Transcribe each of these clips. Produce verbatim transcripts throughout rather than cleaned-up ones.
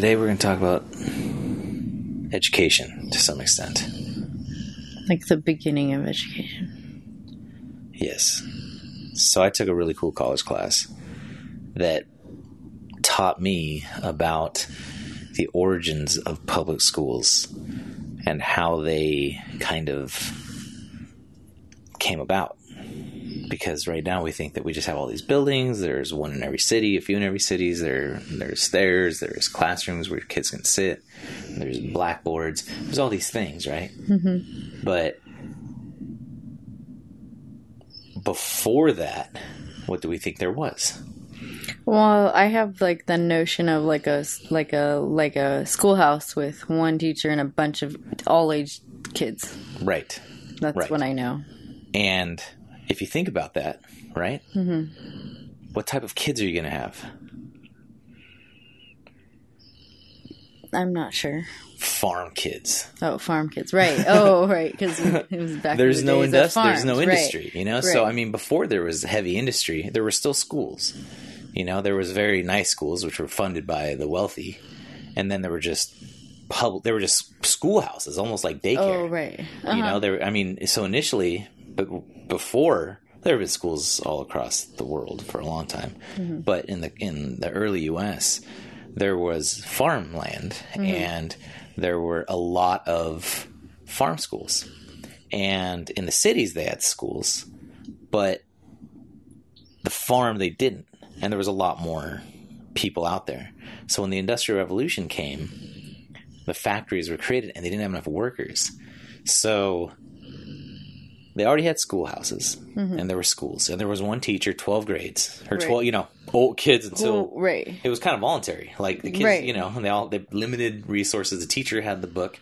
today we're going to talk about education to some extent. Like the beginning of education. Yes. So I took a really cool college class that taught me about the origins of public schools and how they kind of came about. Because right now we think that we just have all these buildings. There's one in every city, a few in every city. There, there's stairs, there's classrooms where kids can sit. There's blackboards. There's all these things, right? Mm-hmm. But before that, what do we think there was? Well, I have like the notion of like a like a like a schoolhouse with one teacher and a bunch of all age kids. Right. That's right. What I know. And if you think about that, right? Mm-hmm. What type of kids are you going to have? I'm not sure. Farm kids. Oh, farm kids. Right. Oh, right. Because it was back there's in the no days industry, farms. There's no industry, right. You know? Right. So, I mean, before there was heavy industry, there were still schools. You know, there was very nice schools, which were funded by the wealthy. And then there were just... Public, they were just schoolhouses, almost like daycare. Oh, right. Uh-huh. You know, they were, I mean, so initially, but before there have been schools all across the world for a long time, mm-hmm. but in the in the early U S there was farmland, mm-hmm. and there were a lot of farm schools, and in the cities they had schools, but the farm they didn't, and there was a lot more people out there. So when the Industrial Revolution came, the factories were created and they didn't have enough workers. So they already had schoolhouses, mm-hmm. and there were schools, and there was one teacher, twelve grades or right. twelve, you know, old kids until well, right. It was kind of voluntary. Like the kids, right. you know, and they all, they limited resources. The teacher had the book,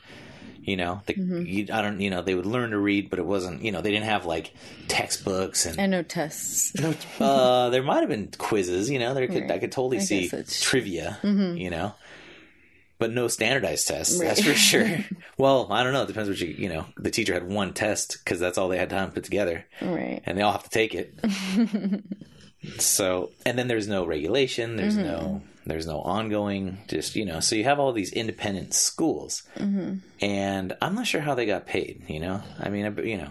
you know, the, mm-hmm. you, I don't, you know, they would learn to read, but it wasn't, you know, they didn't have like textbooks and, and no tests. No, uh, there might've been quizzes, you know, there could, right. I could totally I see trivia, mm-hmm. you know. But no standardized tests, right. That's for sure. Well, I don't know. It depends what you, you know, the teacher had one test because that's all they had time to put together. Right. And they all have to take it. So, and then there's no regulation. There's mm-hmm. no, there's no ongoing, just, you know, so you have all these independent schools, mm-hmm. and I'm not sure how they got paid, you know? I mean, you know,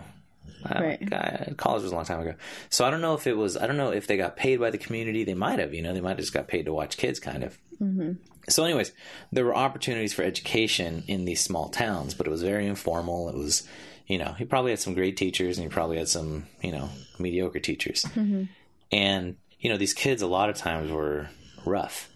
I, right. I, college was a long time ago. So I don't know if it was, I don't know if they got paid by the community. They might have, you know, they might have just got paid to watch kids kind of. Mm-hmm. So anyways, there were opportunities for education in these small towns, but it was very informal. It was, you know, he probably had some great teachers and he probably had some, you know, mediocre teachers. Mm-hmm. And, you know, these kids a lot of times were rough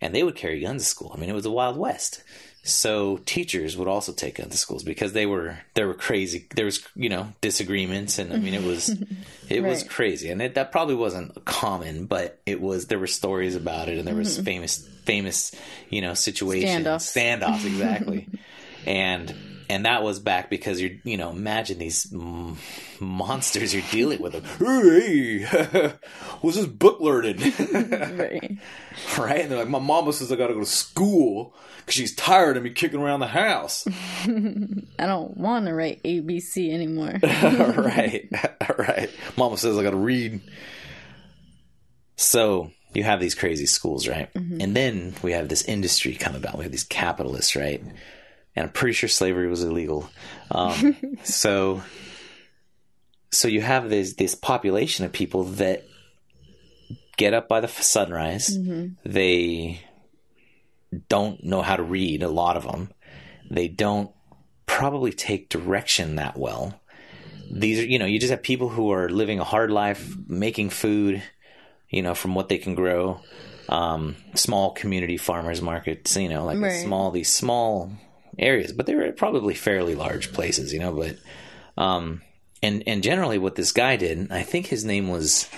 and they would carry guns to school. I mean, it was the Wild West. So teachers would also take guns to schools because they were, there were crazy, there was, you know, disagreements. And I mean, it was, it right. was crazy. And it, that probably wasn't common, but it was, there were stories about it and there was mm-hmm. famous, famous, you know, situations. Standoffs. Standoffs, exactly. and, and that was back because you're, you know, imagine these m- monsters you're dealing with. Them. Hey, was this book learning? right. Right. And they're like, my mama says I got to go to school. Because she's tired of me kicking around the house. I don't want to write A B C anymore. right. right. Mama says I got to read. So you have these crazy schools, right? Mm-hmm. And then we have this industry come about. We have these capitalists, right? And I'm pretty sure slavery was illegal. Um, so so you have this this population of people that get up by the sunrise. Mm-hmm. They... don't know how to read, a lot of them. They don't probably take direction that well. These are, you know, you just have people who are living a hard life, making food, you know, from what they can grow. Um, small community farmers markets, you know, like right. the small, these small areas, but they were probably fairly large places, you know, but, um, and, and generally what this guy did, I think his name was,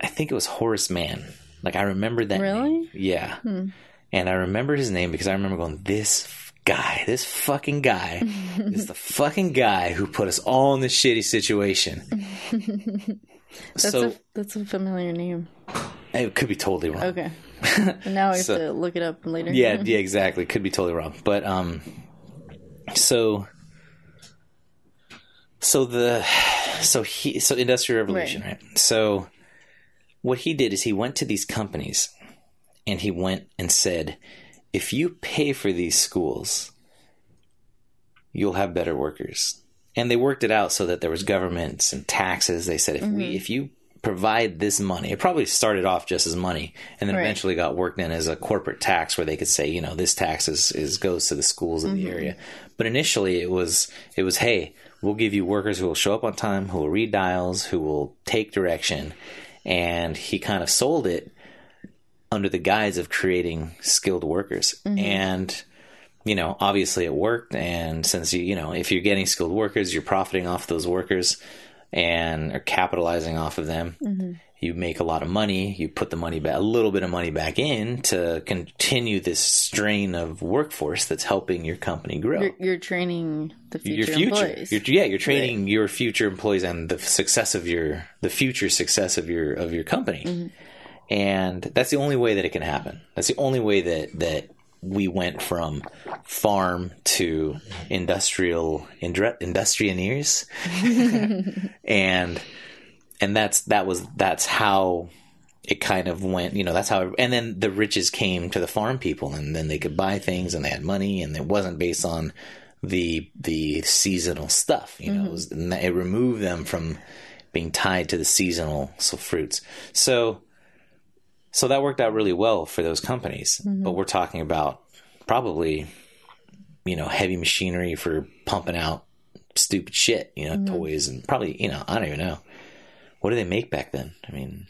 I think it was Horace Mann. Like, I remember that Really? Name. Yeah. Hmm. And I remember his name because I remember going, this f- guy, this fucking guy is the fucking guy who put us all in this shitty situation. that's, so, a, that's a familiar name. It could be totally wrong. Okay. Now I have so, to look it up later. yeah, yeah, exactly. Could be totally wrong. But, um, so, so the, so he, so Industrial Revolution, right? right? So... what he did is he went to these companies And he went and said, if you pay for these schools, you'll have better workers. And they worked it out so that there was governments and taxes. They said, if mm-hmm. we, if you provide this money, it probably started off just as money and then right. eventually got worked in as a corporate tax where they could say, you know, this tax is, is goes to the schools in mm-hmm. the area. But initially it was, it was, hey, we'll give you workers who will show up on time, who will read dials, who will take direction. And he kind of sold it under the guise of creating skilled workers. Mm-hmm. And, you know, obviously it worked. And since you, you know, if you're getting skilled workers, you're profiting off those workers and are capitalizing off of them. Mm-hmm. You make a lot of money. You put the money back, a little bit of money back in to continue this strain of workforce that's helping your company grow. You're, you're training the future, your future employees. You're, yeah, you're training right. your future employees and the success of your the future success of your of your company. Mm-hmm. And that's the only way that it can happen. That's the only way that that we went from farm to industrial indre- industrioneers, and. And that's, that was, that's how it kind of went, you know, that's how, it, and then the riches came to the farm people and then they could buy things and they had money and it wasn't based on the, the seasonal stuff, you mm-hmm. know, it, was, it removed them from being tied to the seasonal fruits. So, so that worked out really well for those companies, mm-hmm. but we're talking about probably, you know, heavy machinery for pumping out stupid shit, you know, mm-hmm. toys and probably, you know, I don't even know. What do they make back then? I mean...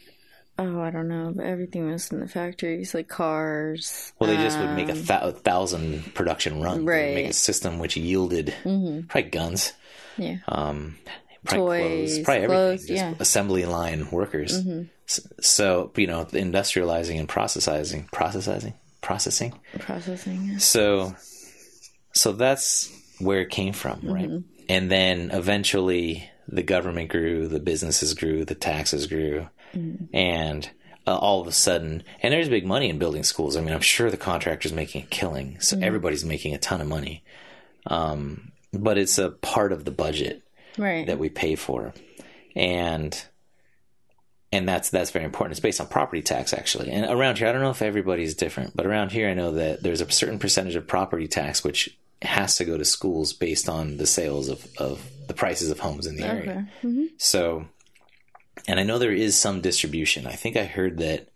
Oh, I don't know. But everything was in the factories, like cars. Well, they um, just would make a, th- a thousand production runs. Right. Make a system which yielded mm-hmm. probably guns. Yeah. Um, probably toys. Clothes. Probably clothes, everything. Yeah. Just assembly line workers. Mm-hmm. So, so, you know, industrializing and processizing. Processizing? Processing? Processing, yeah. So, so that's where it came from, mm-hmm. right? And then eventually... The government grew, the businesses grew, the taxes grew, mm. and uh, all of a sudden, and there's big money in building schools. I mean, I'm sure the contractor's making a killing, so mm. everybody's making a ton of money. Um, but it's a part of the budget right. that we pay for, and and that's that's very important. It's based on property tax, actually. And around here, I don't know if everybody's different, but around here, I know that there's a certain percentage of property tax which has to go to schools based on the sales of of. the prices of homes in the area. Okay. Mm-hmm. So, and I know there is some distribution. I think I heard that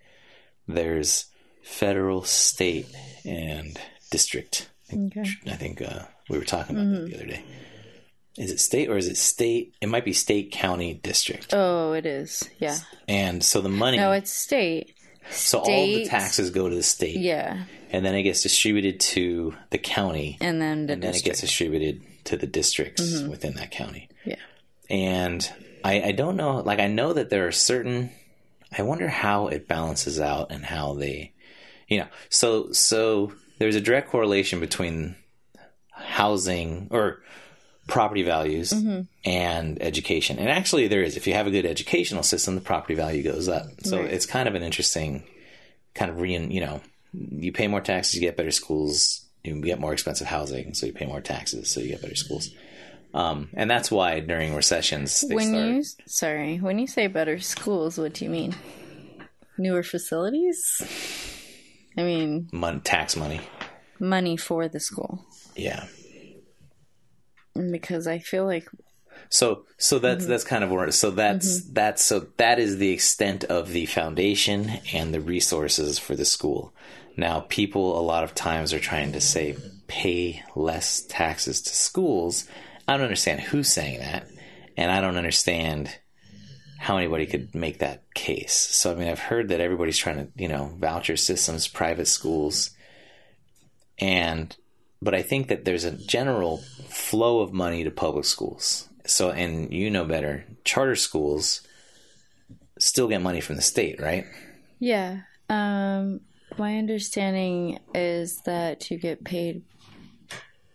there's federal, state, and district. Okay. I think uh, we were talking about mm-hmm. that the other day. Is it state or is it state? It might be state, county, district. Oh, it is. Yeah. And so the money. No, it's state. So state, all the taxes go to the state. Yeah. And then it gets distributed to the county. And then the and district. Then it gets distributed to the districts mm-hmm. within that county. Yeah. And I, I don't know, like I know that there are certain, I wonder how it balances out and how they, you know, so, so there's a direct correlation between housing or property values mm-hmm. and education. And actually there is, if you have a good educational system, the property value goes up. So right. it's kind of an interesting kind of re, you know, you pay more taxes, you get better schools, you get more expensive housing, so you pay more taxes, so you get better schools. Um, and that's why during recessions they when start... You, sorry, when you say better schools, what do you mean? Newer facilities? I mean... Mon- tax money. Money for the school. Yeah. Because I feel like... So so that's mm-hmm. that's kind of where so that's mm-hmm. that's so that is the extent of the foundation and the resources for the school. Now people a lot of times are trying to say pay less taxes to schools. I don't understand who's saying that, and I don't understand how anybody could make that case. So I mean I've heard that everybody's trying to, you know, voucher systems, private schools, and but I think that there's a general flow of money to public schools. So, and you know better, charter schools still get money from the state, right? Yeah. Um, my understanding is that you get paid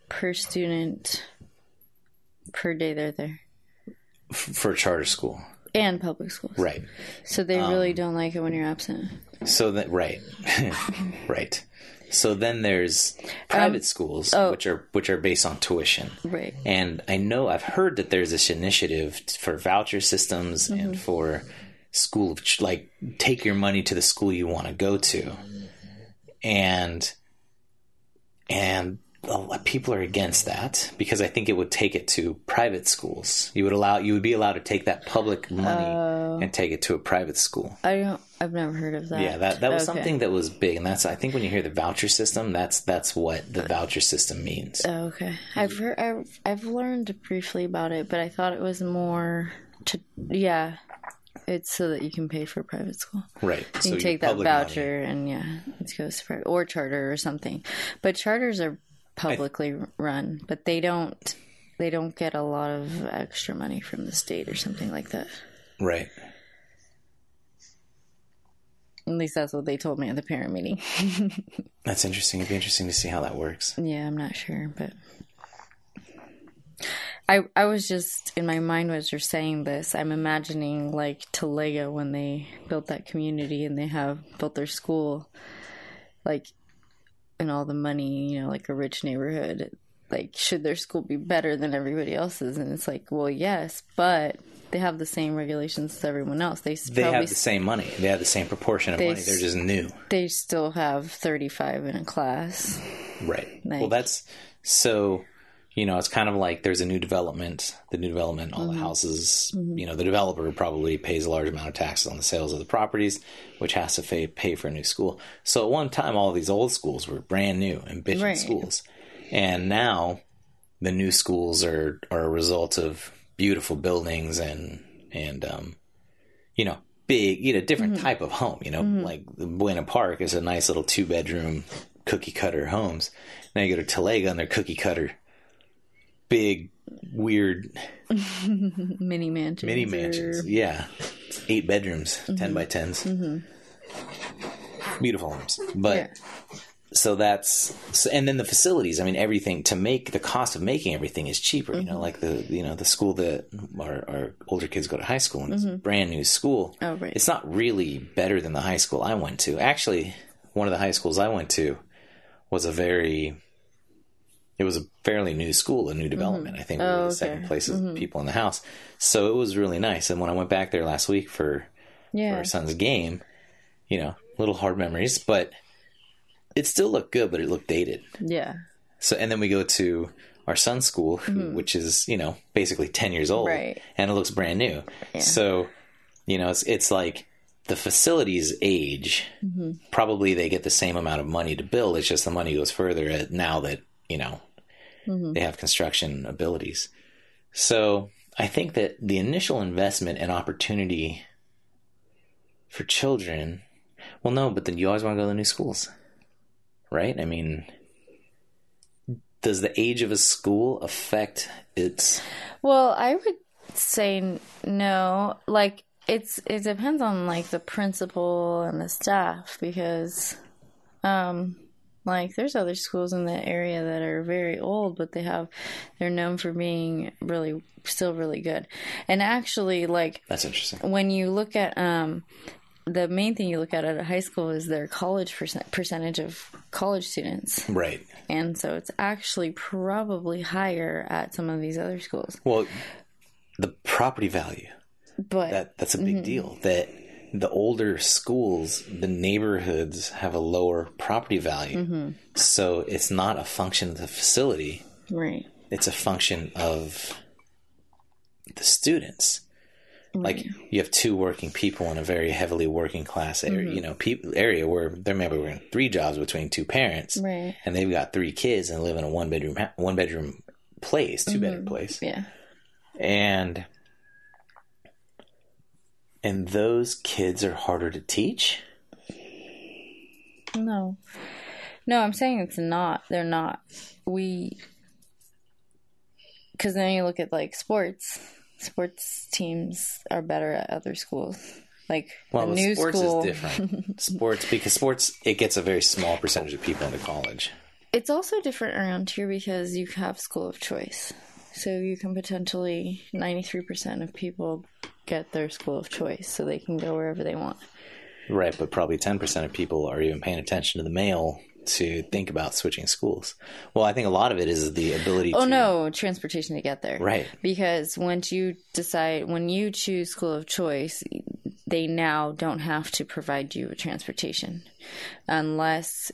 per student per day they're there. For charter school. And public schools. Right. So they really um, don't like it when you're absent. So that, right. Right. So then there's private um, schools, oh. which are which are based on tuition. Right. And I know I've heard that there's this initiative for voucher systems mm-hmm. and for school, like take your money to the school you want to go to. and and people are against that because I think it would take it to private schools. You would allow you would be allowed to take that public money uh, and take it to a private school. I don't. I've never heard of that. Yeah, that, that was okay. Something that was big, and that's I think when you hear the voucher system, that's that's what the voucher system means. Okay, I've heard I've, I've learned briefly about it, but I thought it was more to yeah. It's so that you can pay for private school. Right. You so can take that voucher money. And, yeah, it goes to private or charter or something. But charters are publicly I, run, but they don't they don't get a lot of extra money from the state or something like that. Right. At least that's what they told me at the parent meeting. That's interesting. It'd be interesting to see how that works. Yeah, I'm not sure, but... I, I was just, in my mind as you're saying this, I'm imagining like Talega when they built that community and they have built their school, like, and all the money, you know, like a rich neighborhood, like, should their school be better than everybody else's? And it's like, well, yes, but they have the same regulations as everyone else. They, they probably have the same money. They have the same proportion of they, money. They're just new. They still have thirty-five in a class. Right. Like, well, that's so... You know, it's kind of like there's a new development, the new development, all mm-hmm. the houses, mm-hmm. you know, the developer probably pays a large amount of taxes on the sales of the properties, which has to pay, pay for a new school. So at one time, all these old schools were brand new and bitching right. schools. And now the new schools are, are a result of beautiful buildings and, and um, you know, big, you know, different mm-hmm. type of home, you know, mm-hmm. like Buena Park is a nice little two bedroom cookie cutter homes. Now you go to Talega and they're cookie cutter. Big, weird... mini mansions. Mini mansions, or... yeah. Eight bedrooms, mm-hmm. ten by tens. Mm-hmm. Beautiful homes. But, yeah. so that's... So, and then the facilities. I mean, everything to make... The cost of making everything is cheaper. Mm-hmm. You know, like the you know the school that our, our older kids go to high school, and it's mm-hmm. a brand new school. Oh, right. It's not really better than the high school I went to. Actually, one of the high schools I went to was a very... It was a fairly new school, a new development. Mm-hmm. I think we were oh, the okay. second place of mm-hmm. people in the house. So it was really nice. And when I went back there last week for, yeah. for our son's game, you know, little hard memories, but it still looked good, but it looked dated. Yeah. So, and then we go to our son's school, who, mm-hmm. which is, you know, basically ten years old right. and it looks brand new. Yeah. So, you know, it's, it's like the facilities age, mm-hmm. probably they get the same amount of money to build. It's just the money goes further at, now that, you know, mm-hmm. they have construction abilities. So I think that the initial investment and opportunity for children, well, no, but then you always want to go to the new schools, right? I mean, does the age of a school affect its... Well, I would say no. Like, it's it depends on, like, the principal and the staff because... um Like, there's other schools in that area that are very old, but they have, they're known for being really, still really good. And actually, like... That's interesting. When you look at, um, the main thing you look at at a high school is their college percent, percentage of college students. Right. And so it's actually probably higher at some of these other schools. Well, the property value. But... That, that's a big mm-hmm. deal, that... The older schools, the neighborhoods have a lower property value. Mm-hmm. So it's not a function of the facility. Right. It's a function of the students. Right. Like you have two working people in a very heavily working class area, mm-hmm. you know, people area where they're maybe working three jobs between two parents. Right. And they've got three kids and live in a one bedroom, one bedroom place, two mm-hmm. bedroom place. Yeah. And And those kids are harder to teach? No. No, I'm saying it's not. They're not. We... Because then you look at, like, sports. Sports teams are better at other schools. Like, well, the new sports school... is different. Sports, because sports, it gets a very small percentage of people into college. It's also different around here because you have school of choice. So you can potentially... ninety-three percent of people... get their school of choice so they can go wherever they want. Right, but probably ten percent of people are even paying attention to the mail to think about switching schools. Well, I think a lot of it is the ability oh, to... Oh, no, transportation to get there. Right. Because once you decide, when you choose school of choice, they now don't have to provide you with transportation unless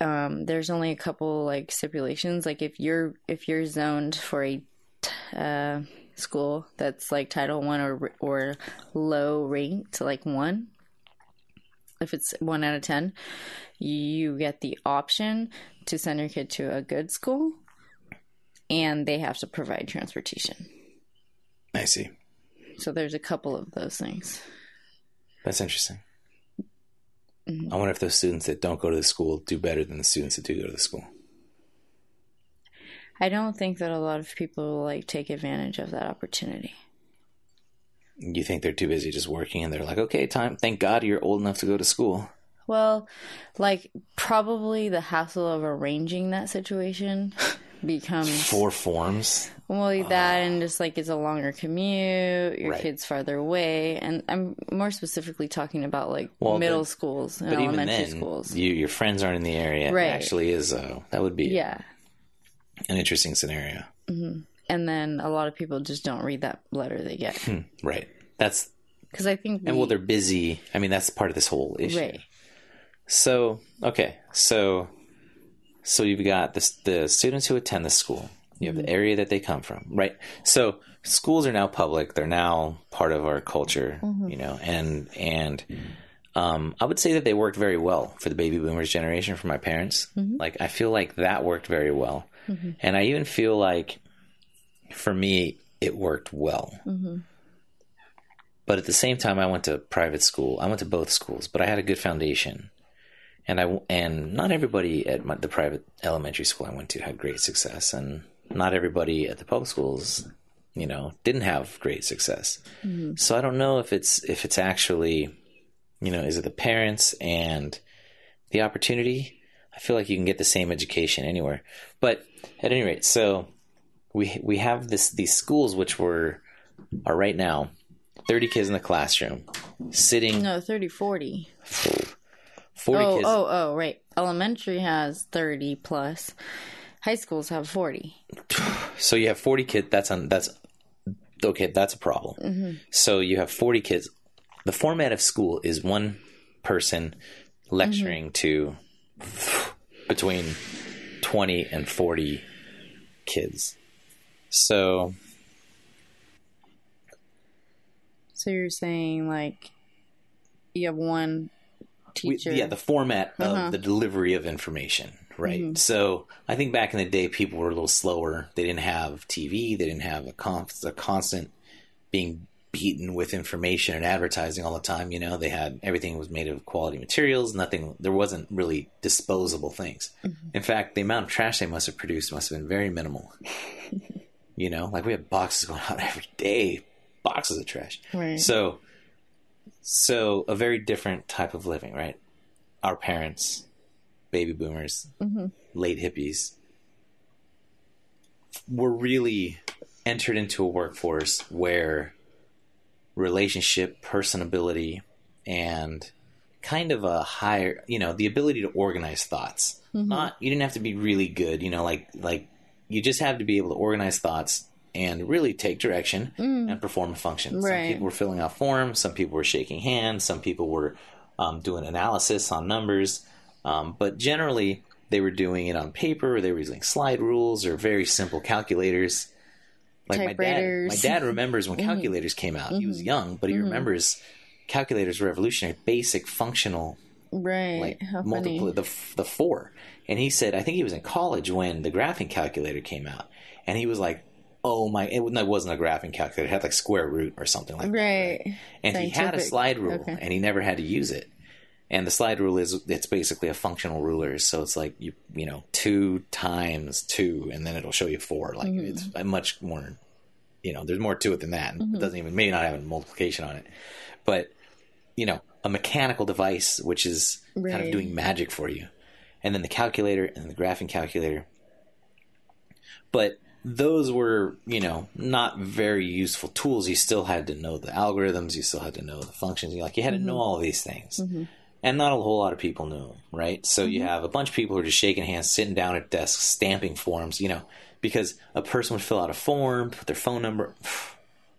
um, there's only a couple like stipulations. Like if you're, if you're zoned for a t- uh, school that's like Title One or, or low ranked, like one, if it's one out of ten, you get the option to send your kid to a good school, and they have to provide transportation. I see. So there's a couple of those things. That's interesting. Mm-hmm. I wonder if those students that don't go to the school do better than the students that do go to the school. I don't think that a lot of people will like take advantage of that opportunity. You think they're too busy just working and they're like, okay, time, thank God you're old enough to go to school. Well, like probably the hassle of arranging that situation becomes... Four forms? Well, that uh, and just like it's a longer commute, your right. kid's farther away. And I'm more specifically talking about like well, middle but, schools and but elementary even then, schools. You, your friends aren't in the area. Right. It actually is, uh, that would be yeah. an interesting scenario. Mm-hmm. And then a lot of people just don't read that letter they get. Hmm, right. That's... Because I think... We, and well, they're busy. I mean, that's part of this whole issue. Right. So, okay. So, so you've got this, the students who attend the school. You have mm-hmm. the area that they come from, right? So, schools are now public. They're now part of our culture, mm-hmm. you know. And, and mm-hmm. um, I would say that they worked very well for the baby boomers generation, for my parents. Mm-hmm. Like, I feel like that worked very well. Mm-hmm. And I even feel like... For me, it worked well. Mm-hmm. But at the same time, I went to private school. I went to both schools, but I had a good foundation. And I, and not everybody at my, the private elementary school I went to had great success. And not everybody at the public schools, you know, didn't have great success. Mm-hmm. So I don't know if it's, if it's actually, you know, is it the parents and the opportunity? I feel like you can get the same education anywhere. But at any rate, so... We we have this these schools which were are right now thirty kids in the classroom sitting no thirty, forty forty oh, kids. oh oh right elementary has thirty plus, high schools have forty. So you have forty kids. That's on that's okay that's a problem. Mm-hmm. So you have forty kids. The format of school is one person lecturing mm-hmm. to between twenty and forty kids. So, so you're saying like you have one teacher? We, yeah, the format uh-huh. of the delivery of information, right? Mm-hmm. So I think back in the day, people were a little slower. They didn't have T V. They didn't have a, conf- a constant being beaten with information and advertising all the time. You know, they had everything was made of quality materials. Nothing, there wasn't really disposable things. Mm-hmm. In fact, the amount of trash they must have produced must have been very minimal. You know, like we have boxes going out every day, boxes of trash. Right. So, so a very different type of living, right? Our parents, baby boomers, mm-hmm. late hippies, were really entered into a workforce where relationship, personability, and kind of a higher, you know, the ability to organize thoughts. Mm-hmm. Not, you didn't have to be really good, you know, like, like, you just have to be able to organize thoughts and really take direction mm. and perform a function. Right. Some people were filling out forms. Some people were shaking hands. Some people were um, doing analysis on numbers. Um, but generally, they were doing it on paper. Or they were using slide rules or very simple calculators. Like my dad, my dad remembers when calculators mm. came out. Mm-hmm. He was young, but he mm-hmm. remembers calculators were revolutionary, basic, functional. Right. Like How multiply the, the four. And he said, I think he was in college when the graphing calculator came out. And he was like, oh my, it wasn't a graphing calculator. It had like square root or something like right. that. Right. And Scientific. He had a slide rule okay. and he never had to use it. And the slide rule is, it's basically a functional ruler. So it's like, you you know, two times two and then it'll show you four. Like mm-hmm. it's much more, you know, there's more to it than that. And mm-hmm. it doesn't even, maybe not have a multiplication on it. But, you know, a mechanical device, which is right. kind of doing magic for you. And then the calculator and the graphing calculator. But those were, you know, not very useful tools. You still had to know the algorithms. You still had to know the functions. You like, you had mm-hmm. to know all of these things. Mm-hmm. And not a whole lot of people knew them, right? So mm-hmm. you have a bunch of people who are just shaking hands, sitting down at desks, stamping forms, you know, because a person would fill out a form, put their phone number,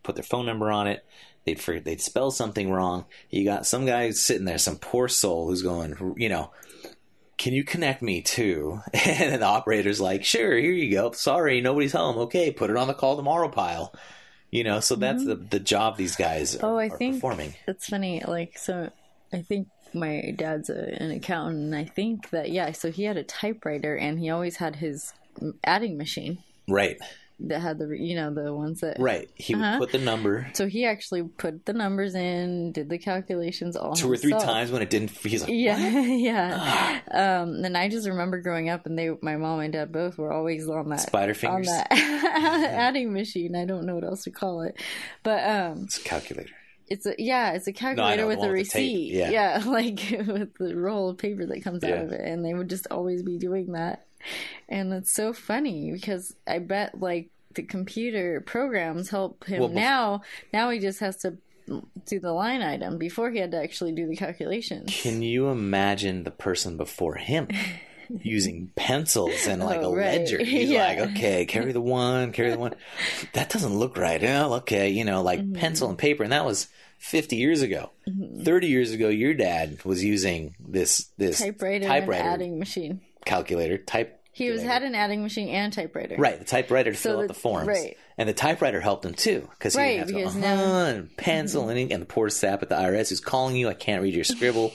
put their phone number on it. They'd forget, they'd spell something wrong. You got some guy sitting there, some poor soul who's going, you know, can you connect me to? And the operator's like, sure, here you go. Sorry, nobody's home. Okay, put it on the call tomorrow pile. You know, so that's mm-hmm. the, the job these guys are, oh, I are think performing. That's funny. Like, so I think my dad's a, an accountant, and I think that, yeah, so he had a typewriter, and he always had his adding machine. Right. That had the, you know, the ones that... Right. He uh-huh. would put the number. So he actually put the numbers in, did the calculations all Two himself. Or three times when it didn't... He's like, yeah, what? Yeah. um, and I just remember growing up, and they, my mom and dad both were always on that... Spider fingers? On that adding machine. I don't know what else to call it. But... Um, it's a calculator. It's a, yeah, it's a calculator no, with a receipt. With yeah. yeah, like with the roll of paper that comes yeah. out of it. And they would just always be doing that. And it's so funny because I bet like the computer programs help him well, now. Now he just has to do the line item. Before he had to actually do the calculations. Can you imagine the person before him using pencils and like oh, a right. ledger? He's yeah. like, okay, carry the one, carry the one. That doesn't look right. Oh, okay, you know, like mm-hmm. pencil and paper. And that was fifty years ago. Mm-hmm. thirty years ago, your dad was using this this typewriter, typewriter. And adding machine. Calculator type. He was had an adding machine and typewriter. Right, the typewriter to so fill the, out the forms. Right. And the typewriter helped him too because he right, didn't have to go, uh-huh, and pencil mm-hmm. and ink, and the poor sap at the I R S who's calling you, I can't read your scribble.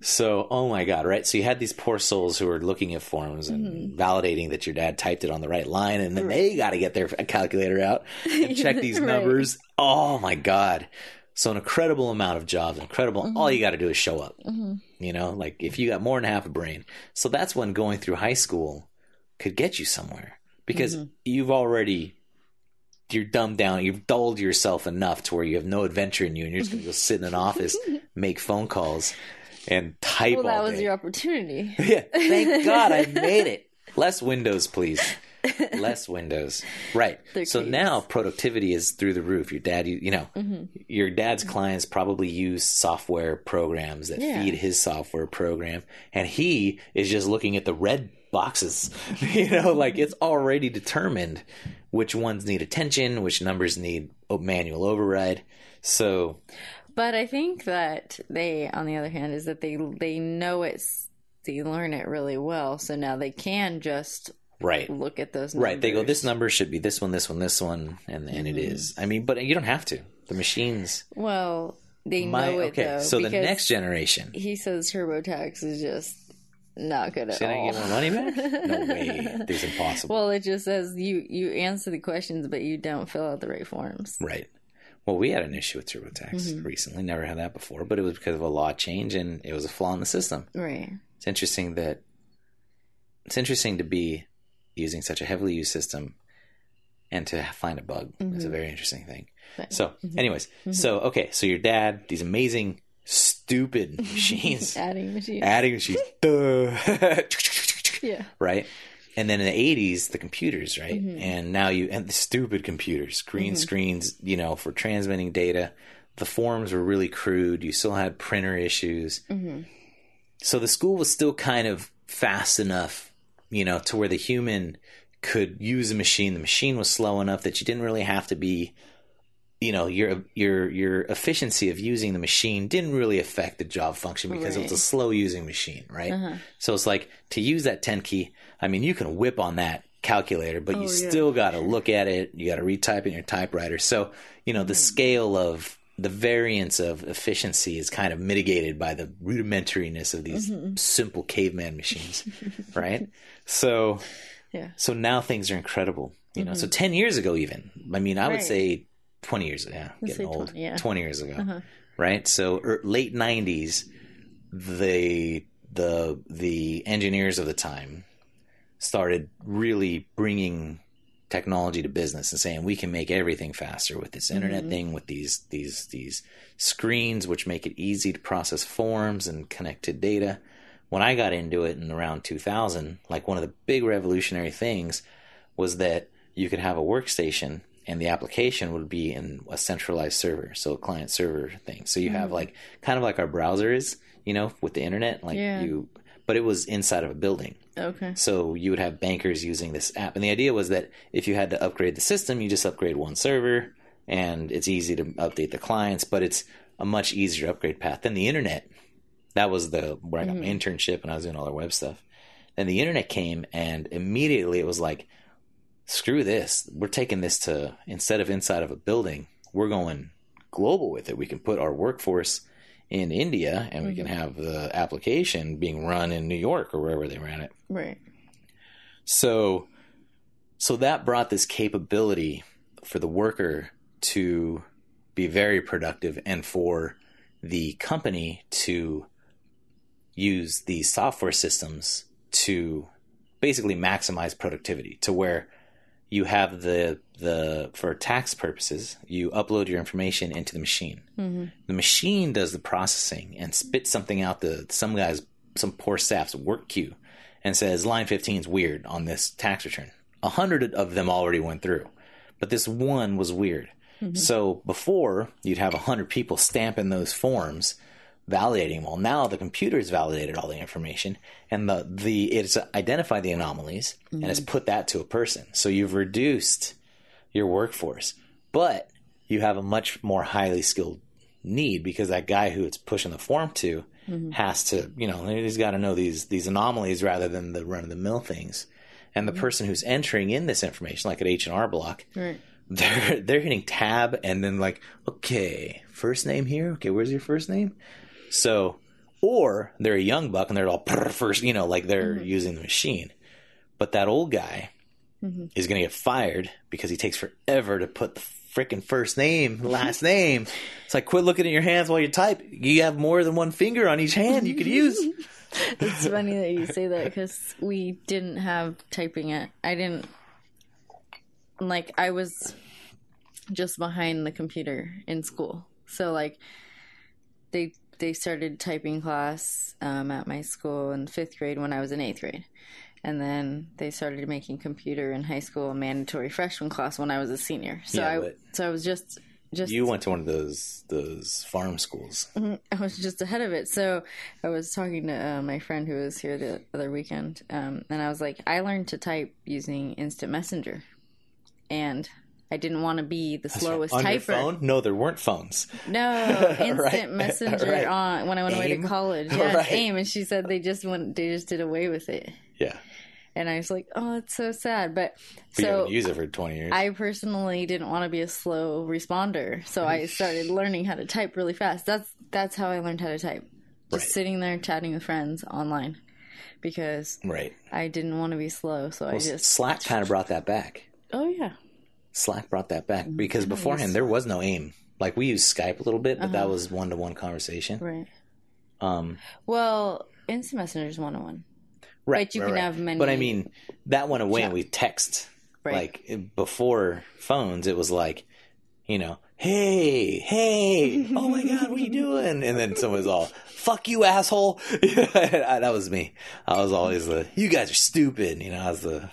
So, oh my God, right? So you had these poor souls who were looking at forms and mm-hmm. validating that your dad typed it on the right line, and then right. they got to get their calculator out and check these right. numbers. Oh my God. So an incredible amount of jobs, incredible. Mm-hmm. All you got to do is show up, mm-hmm. you know, like if you got more than half a brain. So that's when going through high school could get you somewhere because mm-hmm. you've already, you're dumbed down. You've dulled yourself enough to where you have no adventure in you, and you're just going to go sit in an office, make phone calls and type all day. Well, that was your opportunity. Yeah. Thank God I made it. Less windows, please. Less windows. Right. They're so cute. Now productivity is through the roof. Your dad, you, you know, mm-hmm. your dad's mm-hmm. clients probably use software programs that yeah. feed his software program. And he is just looking at the red boxes, you know, like it's already determined which ones need attention, which numbers need manual override. So. But I think that they, on the other hand, is that they, they know it's, they learn it really well. So now they can just right look at those numbers. Right, they go, this number should be this one, this one, this one, and and mm-hmm. it is. I mean, but you don't have to. The machines. Well, they my, know it, okay. though. So the next generation. He says TurboTax is just not good at should all. Should I get my money back? No way. It's impossible. Well, it just says you, you answer the questions, but you don't fill out the right forms. Right. Well, we had an issue with TurboTax mm-hmm. recently. Never had that before, but it was because of a law change, and it was a flaw in the system. Right. It's interesting that it's interesting to be using such a heavily used system and to find a bug mm-hmm. is a very interesting thing. But, so mm-hmm. anyways, mm-hmm. so, okay. So your dad, these amazing, stupid machines, adding machines, adding machines, duh. Yeah. Right. And then in the eighties, the computers, right. Mm-hmm. And now you, and the stupid computers, green mm-hmm. screens, you know, for transmitting data, the forms were really crude. You still had printer issues. Mm-hmm. So the school was still kind of fast enough, you know, to where the human could use a machine. The machine was slow enough that you didn't really have to be, you know, your your your efficiency of using the machine didn't really affect the job function because right. it was a slow using machine, right? Uh-huh. So it's like to use that ten key, I mean, you can whip on that calculator, but oh, you yeah. still got to look at it. You got to retype in your typewriter. So, you know, the mm-hmm. scale of the variance of efficiency is kind of mitigated by the rudimentariness of these mm-hmm. simple caveman machines, right? So, yeah. So now things are incredible, you mm-hmm. know. So ten years ago, even I mean, I right. would say twenty years. Yeah, Let's getting old. twenty, yeah. twenty years ago, uh-huh. right? So er, late nineties, the the the engineers of the time started really bringing technology to business and saying we can make everything faster with this internet mm-hmm. thing, with these these these screens, which make it easy to process forms and connect to data. When I got into it in around two thousand, like one of the big revolutionary things was that you could have a workstation and the application would be in a centralized server, so a client server thing. So you mm-hmm. have like kind of like our browser is, you know, with the internet, like yeah. you, but it was inside of a building. Okay. So you would have bankers using this app. And the idea was that if you had to upgrade the system, you just upgrade one server and it's easy to update the clients, but it's a much easier upgrade path than the internet that was the where I got mm-hmm. my internship and I was doing all their web stuff. And the internet came and immediately it was like, screw this. We're taking this to, instead of inside of a building, we're going global with it. We can put our workforce in India and mm-hmm. we can have the application being run in New York or wherever they ran it. Right. So, so that brought this capability for the worker to be very productive and for the company to use the software systems to basically maximize productivity to where you have the, the for tax purposes, you upload your information into the machine. Mm-hmm. The machine does the processing and spits something out the, some guy's, some poor staff's work queue and says, line fifteen is weird on this tax return. A hundred of them already went through, but this one was weird. Mm-hmm. So before you'd have a hundred people stamping those forms, validating them all. Now the computer's validated all the information and the, the it's identified the anomalies mm-hmm. and it's put that to a person. So you've reduced your workforce, but you have a much more highly skilled need because that guy who it's pushing the form to mm-hmm. has to, you know, he's got to know these, these anomalies rather than the run of the mill things. And the mm-hmm. person who's entering in this information, like at H and R Block, right. they're, they're hitting tab and then like, okay, first name here. Okay. Where's your first name? So, or they're a young buck and they're all first, you know, like they're mm-hmm. using the machine, but that old guy mm-hmm. is going to get fired because he takes forever to put the freaking first name, last name. It's like, quit looking at your hands while you type. You have more than one finger on each hand you could use. It's funny that you say that because we didn't have typing it. I didn't like, I was just behind the computer in school. So like they, They started typing class um, at my school in fifth grade when I was in eighth grade. And then they started making computer in high school a mandatory freshman class when I was a senior. So yeah, I so I was just, just... You went to one of those those farm schools. I was just ahead of it. So I was talking to uh, my friend who was here the other weekend. Um, and I was like, I learned to type using Instant Messenger. And... I didn't want to be the slowest right. on typer. Your phone? No, there weren't phones. No, Instant right. Messenger right. on when I went AIM? away to college. Yeah, right. AIM, and she said they just went, they just did away with it. Yeah, and I was like, oh, it's so sad. But, but so you haven't used it for twenty years. I personally didn't want to be a slow responder, so I started learning how to type really fast. That's that's how I learned how to type, just right. sitting there chatting with friends online, because right. I didn't want to be slow, so well, I just Slack kind of brought that back. Oh yeah. Slack brought that back because beforehand there was no AIM. Like we used Skype a little bit, but uh-huh. that was one-to-one conversation. Right. Um, well, Instant Messenger is one-to-one. Right. But you right, can right. have many. But I mean, that went away yeah. and we text. Right. Like before phones, it was like, you know, hey, hey, oh my God, what are you doing? And then someone's all, fuck you, asshole. That was me. I was always the, you guys are stupid. You know, I was the...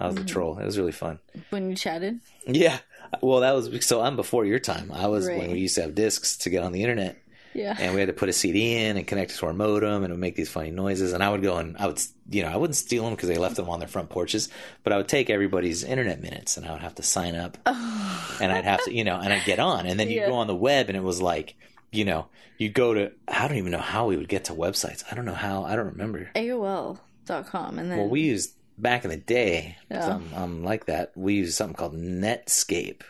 I was a troll. It was really fun. When you chatted? Yeah. Well, that was... So I'm before your time. I was right. when we used to have discs to get on the internet. Yeah. And we had to put a C D in and connect it to our modem and it would make these funny noises. And I would go and I would... You know, I wouldn't steal them because they left them on their front porches. But I would take everybody's internet minutes and I would have to sign up. Oh. And I'd have to... You know, and I'd get on. And then you'd yeah. go on the web and it was like... You know, you'd go to... I don't even know how we would get to websites. I don't know how. I don't remember. A O L dot com and then... Well, we used... Back in the day, oh. I'm, I'm like that. We used something called Netscape,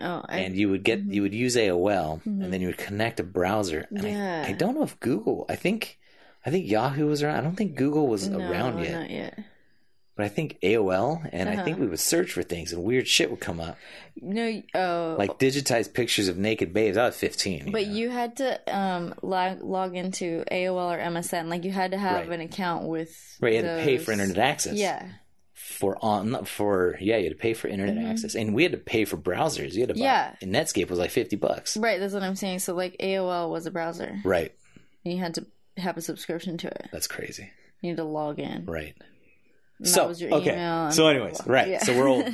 oh, I, and you would get mm-hmm. you would use A O L, mm-hmm. and then you would connect a browser. And yeah. I, I don't know if Google. I think I think Yahoo was around. I don't think Google was no, around yet. Not yet. But I think A O L, and uh-huh. I think we would search for things, and weird shit would come up. No, oh, like digitized pictures of naked babes. I was fifteen, you but know? You had to um log log into A O L or M S N. Like you had to have right. an account with right. You had those... to pay for internet access. Yeah. For on for yeah, you had to pay for internet mm-hmm. access, and we had to pay for browsers. You had to buy, yeah. And Netscape was like fifty bucks. Right, that's what I'm saying. So like A O L was a browser. Right. And you had to have a subscription to it. That's crazy. You had to log in. Right. And so that was your okay. Email so anyways, blah, blah. Right. Yeah. So we're old.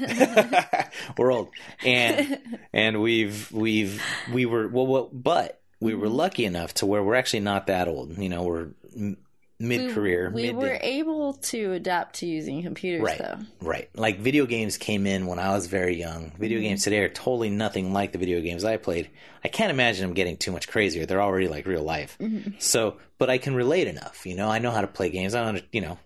we're old, and and we've we've we were well, well but we were lucky enough to where we're actually not that old. You know, we're mid-career. We, we mid- were able to adapt to using computers, right, though. Right. Like, video games came in when I was very young. Video mm-hmm. games today are totally nothing like the video games I played. I can't imagine them getting too much crazier. They're already, like, real life. Mm-hmm. So, but I can relate enough, you know? I know how to play games. I know how to, you know,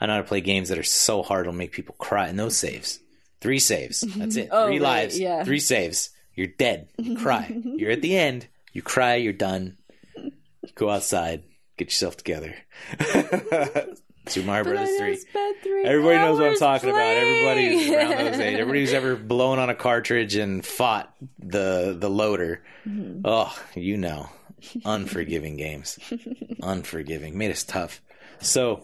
I know how to play games that are so hard it'll make people cry. And those saves. Three saves. That's it. oh, Three right, lives. Yeah. Three saves. You're dead. You cry. You're at the end. You cry. You're done. You go outside. Get yourself together. Super Mario Brothers three. three. Everybody knows what I'm talking playing. about. Everybody's around those age. Everybody who's ever blown on a cartridge and fought the the loader. Mm-hmm. Oh, you know, unforgiving games. Unforgiving made us tough. So,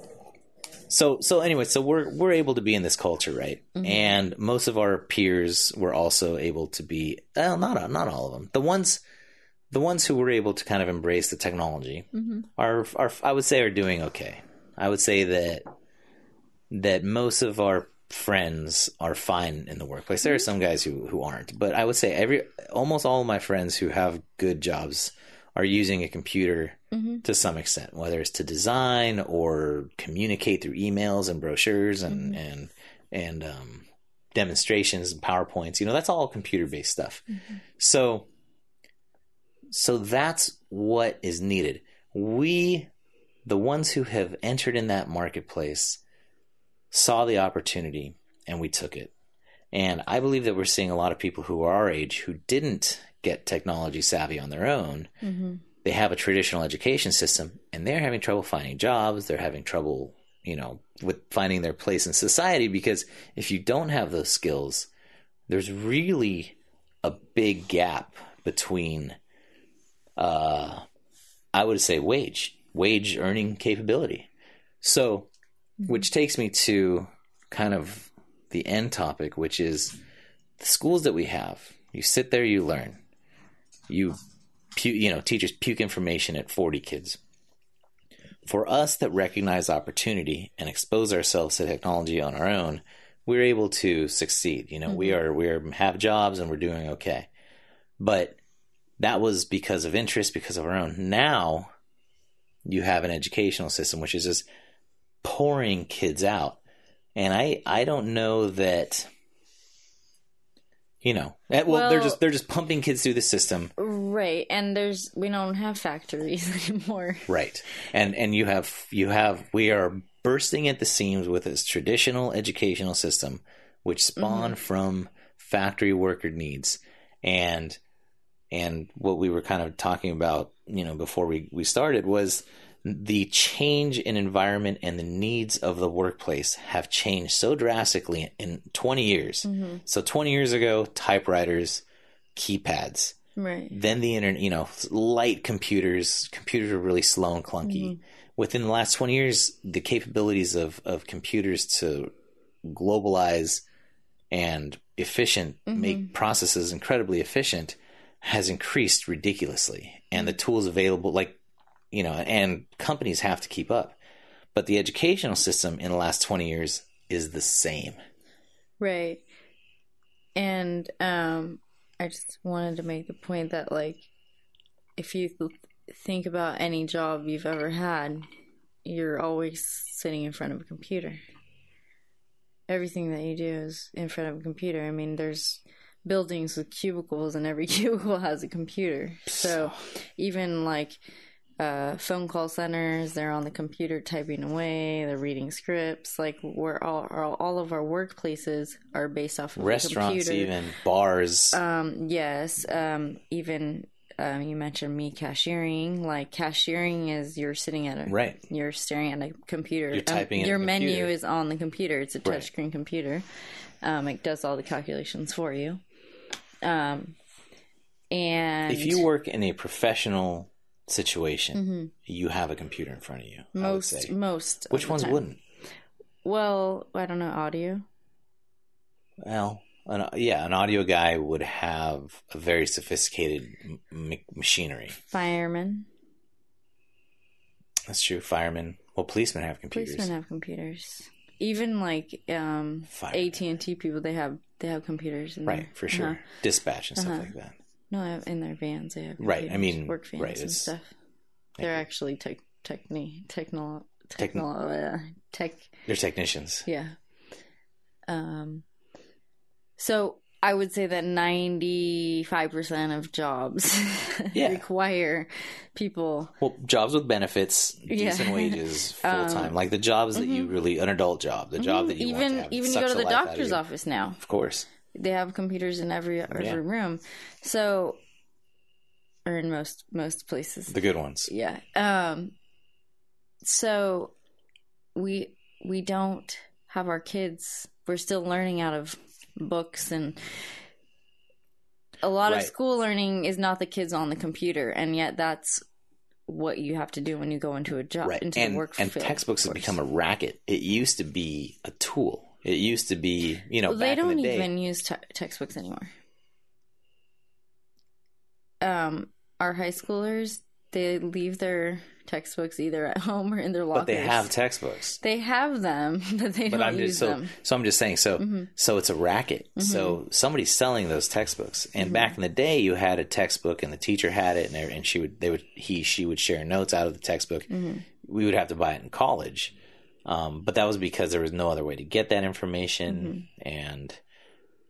so, so anyway, so we're we're able to be in this culture, right? Mm-hmm. And most of our peers were also able to be. Well, not not all of them. The ones. The ones who were able to kind of embrace the technology mm-hmm. are, are, I would say, are doing okay. I would say that that most of our friends are fine in the workplace. There are some guys who, who aren't, but I would say every almost all of my friends who have good jobs are using a computer mm-hmm. to some extent, whether it's to design or communicate through emails and brochures and mm-hmm. and and um, demonstrations and PowerPoints. You know, that's all computer-based stuff. Mm-hmm. So. So that's what is needed. We, the ones who have entered in that marketplace, saw the opportunity and we took it. And I believe that we're seeing a lot of people who are our age who didn't get technology savvy on their own. Mm-hmm. They have a traditional education system and they're having trouble finding jobs. They're having trouble, you know, with finding their place in society, because if you don't have those skills, there's really a big gap between... Uh, I would say wage, wage earning capability. So, which takes me to kind of the end topic, which is the schools that we have. You sit there, you learn. You, pu- you know, teachers puke information at forty kids. For us that recognize opportunity and expose ourselves to technology on our own, we're able to succeed. You know, mm-hmm. we are we are have jobs and we're doing okay, but. That was because of interest, because of our own. Now you have an educational system which is just pouring kids out. And I, I don't know that, you know, well, well they're just they're just pumping kids through the system. Right. And there's we don't have factories anymore. Right. And and you have you have we are bursting at the seams with this traditional educational system which spawned mm-hmm. from factory worker needs and And what we were kind of talking about, you know, before we, we started was the change in environment and the needs of the workplace have changed so drastically in twenty years. Mm-hmm. So twenty years ago, typewriters, keypads, right? Then the internet, you know, light computers, computers are really slow and clunky. Mm-hmm. Within the last twenty years, the capabilities of, of computers to globalize and efficient, mm-hmm. make processes incredibly efficient has increased ridiculously, and the tools available, like, you know, and companies have to keep up. But the educational system in the last twenty years is the same. Right. And um, I just wanted to make the point that, like, if you think about any job you've ever had, you're always sitting in front of a computer. Everything that you do is in front of a computer. I mean, there's buildings with cubicles, and every cubicle has a computer. So even like uh, phone call centers, they're on the computer typing away, they're reading scripts. Like we're all, our, all of our workplaces are based off of restaurants, the computer. Even bars. Um, yes. Um, even um, you mentioned me cashiering. Like cashiering is you're sitting at a right. You're staring at a computer. You're typing. Um, your menu computer. Is on the computer. It's a touch right. screen computer. Um, it does all the calculations for you. Um, and if you work in a professional situation, mm-hmm. you have a computer in front of you. Most, I would say. most. Which ones wouldn't? Well, I don't know. Audio. Well, an, yeah, an audio guy would have a very sophisticated m- machinery. Firemen. That's true. Firemen. Well, policemen have computers. Policemen have computers. Even like um, A T and T people, they have they have computers in right their, for sure, uh-huh. dispatch and stuff uh-huh. like that. No, in their vans they have computers, right. I mean, work vans right, and stuff. They're yeah. actually tech techni techno techno- tech. They're technicians. Yeah. Um. So I would say that ninety-five percent of jobs yeah. require people. Well, jobs with benefits, decent yeah. wages, full time, um, like the jobs mm-hmm. that you really, an adult job, the mm-hmm. job that you even want to have, even you go to the, the doctor's office now. Of course, they have computers in every every yeah. room, so or in most most places, the good ones. Yeah. Um. So we we don't have our kids. We're still learning out of books, and a lot right. of school learning is not the kids on the computer, and yet that's what you have to do when you go into a job, right. into and, the work and field. And textbooks have become a racket. It used to be a tool. It used to be, you know, well, back in the day. They don't even use te- textbooks anymore. Um, our high schoolers, they leave their textbooks either at home or in their lockers. But they have textbooks. They have them, but they but don't I'm use just, so, them. So I'm just saying, so mm-hmm. so it's a racket. Mm-hmm. So somebody's selling those textbooks. And mm-hmm. back in the day, you had a textbook, and the teacher had it, and, they, and she would they would he she would share notes out of the textbook. Mm-hmm. We would have to buy it in college, um, but that was because there was no other way to get that information. Mm-hmm. And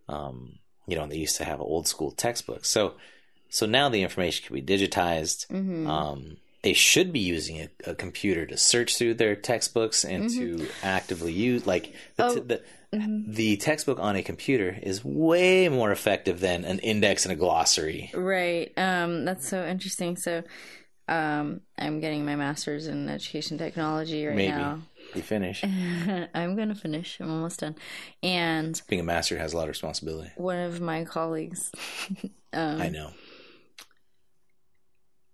um, you know, they used to have old school textbooks. So so now the information can be digitized. Mm-hmm. Um, They should be using a, a computer to search through their textbooks and mm-hmm. to actively use, like the, oh, t- the, mm-hmm. the textbook on a computer is way more effective than an index and a glossary. Right. Um, that's so interesting. So um, I'm getting my master's in education technology right Maybe. now. You finish. I'm going to finish. I'm almost done. And being a master has a lot of responsibility. One of my colleagues. um, I know.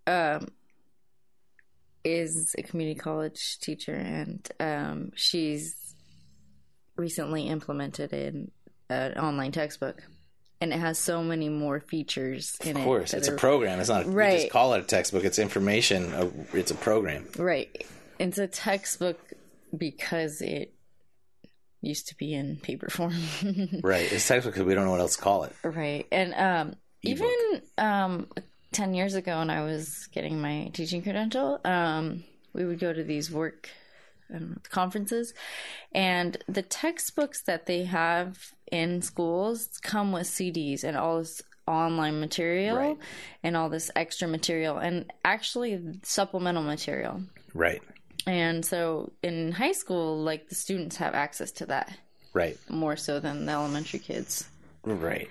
Um. is a community college teacher, and um, she's recently implemented an uh, online textbook, and it has so many more features in it. Of course, it's a program. It's not a, right. you just call it a textbook. It's information. It's a program. Right. It's a textbook because it used to be in paper form. Right. It's textbook because we don't know what else to call it. Right. And um, even um. Ten years ago, when I was getting my teaching credential, um, we would go to these work I don't know, conferences, and the textbooks that they have in schools come with C Ds and all this online material right. and all this extra material and actually supplemental material. Right. And so in high school, like the students have access to that. Right. More so than the elementary kids. Right.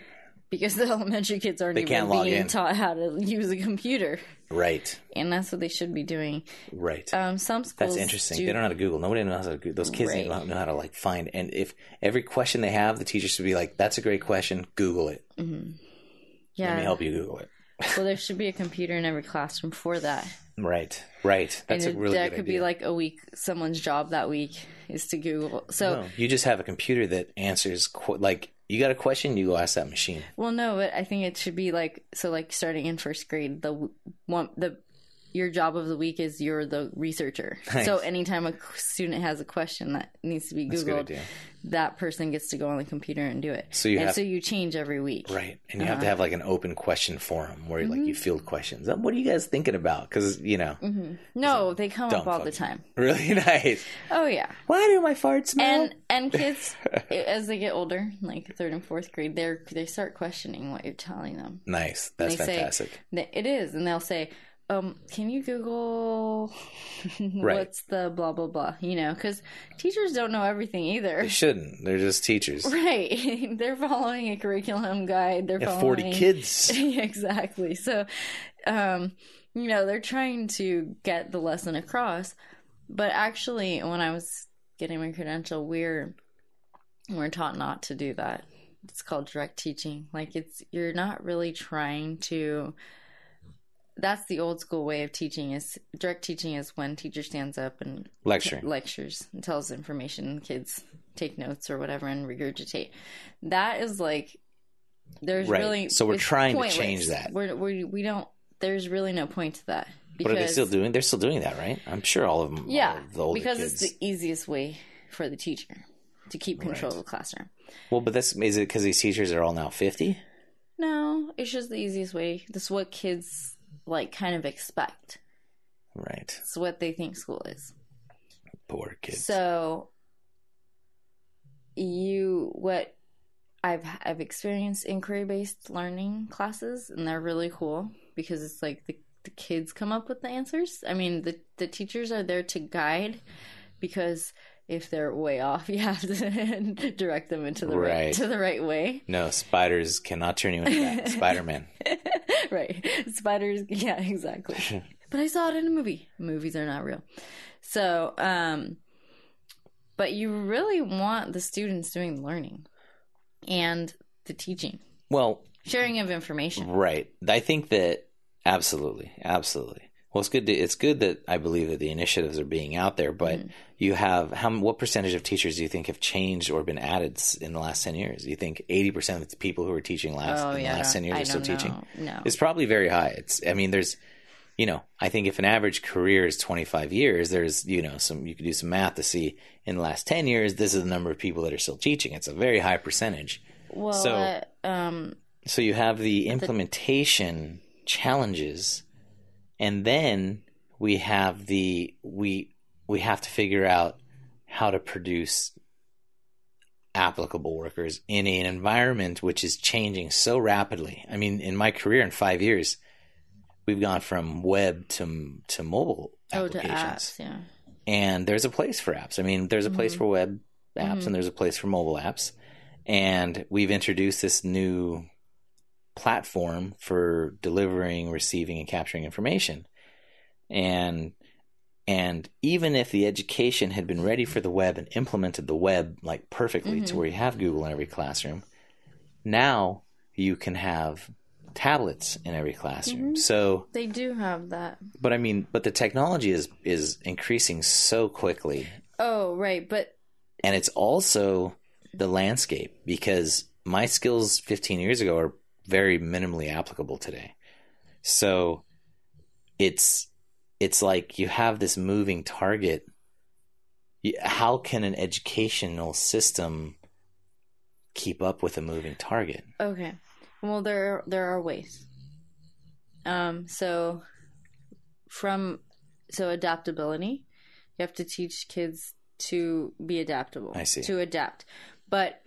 Because the elementary kids aren't even being taught how to use a computer. Right. And that's what they should be doing. Right. Um, some schools That's interesting. Do... They don't know how to Google. Nobody knows how to Google. Those kids right. don't know how to, like, find. And if every question they have, the teacher should be like, that's a great question. Google it. Mm-hmm. Yeah. Let me help you Google it. Well, there should be a computer in every classroom for that. Right. Right. That's and a really that good idea. That could be like a week. Someone's job that week is to Google. So no, you just have a computer that answers, qu- like... You got a question, you go ask that machine. Well, no, but I think it should be like, so like starting in first grade, the one, the your job of the week is you're the researcher. Nice. So anytime a student has a question that needs to be Googled, that person gets to go on the computer and do it. So you and have, so you change every week. Right. And you uh-huh. have to have like an open question forum where mm-hmm. like you field questions. What are you guys thinking about? Because, you know. Mm-hmm. No, like, they come up all fucking. the time. Really nice. Oh, yeah. Why do my farts smell? And, and kids, as they get older, like third and fourth grade, they they start questioning what you're telling them. Nice. That's fantastic. Say, it is. And they'll say, um, can you Google right. what's the blah, blah, blah, you know, because teachers don't know everything either. They shouldn't. They're just teachers. Right. They're following a curriculum guide. They're yeah, following forty kids. Exactly. So, um, you know, they're trying to get the lesson across. But actually, when I was getting my credential, we're, we're taught not to do that. It's called direct teaching. Like it's, you're not really trying to... That's the old school way of teaching. Is direct teaching is when teacher stands up and Lecturing. T- lectures and tells information and kids take notes or whatever and regurgitate. That is like there's right. really so we're trying pointless. to change that. We're, we we don't. There's really no point to that. But are they still doing? They're still doing that, right? I'm sure all of them. Yeah, all of the older because kids. It's the easiest way for the teacher to keep control right. of the classroom. Well, but that's is it because these teachers are all now fifty? No, it's just the easiest way. That's what kids. Like kind of expect. Right. It's what they think school is. Poor kids. So you, what I've, I've experienced inquiry-based learning classes, and they're really cool because it's like the, the kids come up with the answers. I mean, the, the teachers are there to guide, because if they're way off, you have to direct them into the right. right to the right way. No, spiders cannot turn you into that. Spider-Man. Right. Spiders, yeah, exactly. But I saw it in a movie. Movies are not real. So, um, but you really want the students doing the learning and the teaching. Well. Sharing of information. Right. I think that, absolutely, absolutely. Well, it's good to, it's good that I believe that the initiatives are being out there, but mm. you have, how, what percentage of teachers do you think have changed or been added in the last ten years? Do you think eighty percent of the people who were teaching last, oh, in yeah, the last ten years I are still know. teaching? No. It's probably very high. It's, I mean, there's, you know, I think if an average career is twenty-five years, there's, you know, some, you can do some math to see in the last ten years, this is the number of people that are still teaching. It's a very high percentage. Well, so, uh, um, so you have the implementation the- challenges. And then we have the we we have to figure out how to produce applicable workers in an environment which is changing so rapidly. I mean, in my career, in five years, we've gone from web to to mobile applications. Oh, to apps, yeah. And there's a place for apps. I mean, there's a place mm-hmm. for web apps mm-hmm. and there's a place for mobile apps. And we've introduced this new platform for delivering, receiving, and capturing information. And and even if the education had been ready for the web and implemented the web like perfectly mm-hmm. to where you have Google in every classroom, now you can have tablets in every classroom. Mm-hmm. So they do have that. But I mean, but the technology is is increasing so quickly. Oh, right, but and it's also the landscape, because my skills fifteen years ago are very minimally applicable today. So it's it's like you have this moving target. How can an educational system keep up with a moving target? Okay. Well, there there are ways. Um so from so adaptability, you have to teach kids to be adaptable. I see. To adapt. But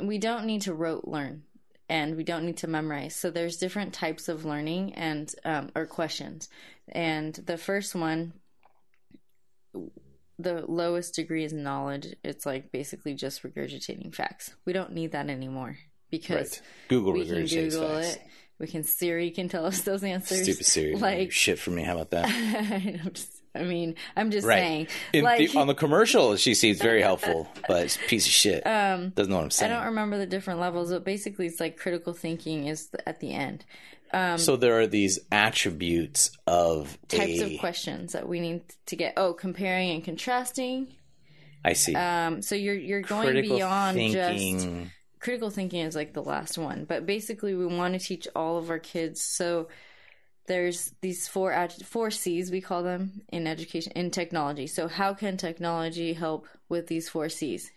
we don't need to rote learn. And we don't need to memorize. So there's different types of learning and um, or questions. And the first one, the lowest degree is knowledge. It's like basically just regurgitating facts. We don't need that anymore because right. Google we regurgitates can Google facts. It. We can Siri can tell us those answers. Stupid Siri, like shit for me. How about that? I'm just, I mean, I'm just right. saying. In, like, the, on the commercial, she seems very helpful, but it's a piece of shit. Um, Doesn't know what I'm saying. I don't remember the different levels, but basically it's like critical thinking is the, at the end. Um, so there are these attributes of Types a, of questions that we need to get. Oh, comparing and contrasting. I see. Um, so you're you're going critical beyond thinking. just... Critical thinking is like the last one. But basically we want to teach all of our kids, so... There's these four ad- four C's, we call them, in education, in technology. So how can technology help with these four C's?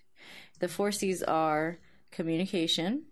The four C's are communication,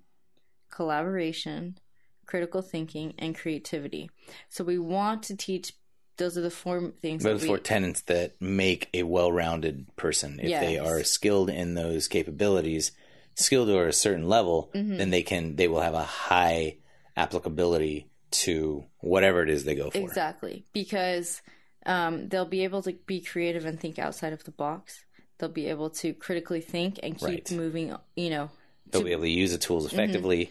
collaboration, critical thinking, and creativity. So we want to teach, those are the four things. Those we, four tenets that make a well-rounded person. If yes. they are skilled in those capabilities, skilled or a certain level, mm-hmm. then they can they will have a high applicability to whatever it is they go for. Exactly. Because um, they'll be able to be creative and think outside of the box. They'll be able to critically think and keep right. moving, you know. They'll to... be able to use the tools effectively.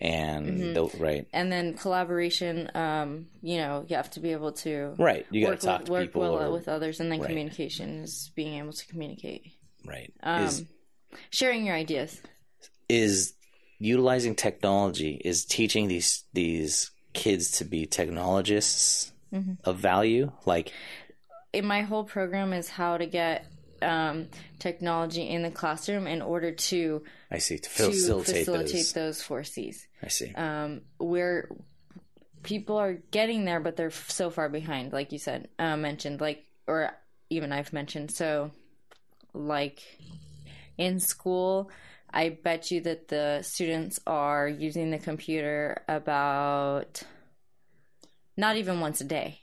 Mm-hmm. And mm-hmm. they'll, right. And then collaboration, um, you know, you have to be able to right. you gotta work, talk with, to work people well or... with others. And then right. communication is being able to communicate. Right. Um, is... Sharing your ideas. Is utilizing technology, is teaching these these... kids to be technologists mm-hmm. of value? Like, in my whole program is how to get um, technology in the classroom in order to I see to facilitate, to facilitate those. those four C's. I see. Um, where people are getting there, but they're so far behind, like you said, uh, mentioned, like, or even I've mentioned. So, like in school, I bet you that the students are using the computer about not even once a day.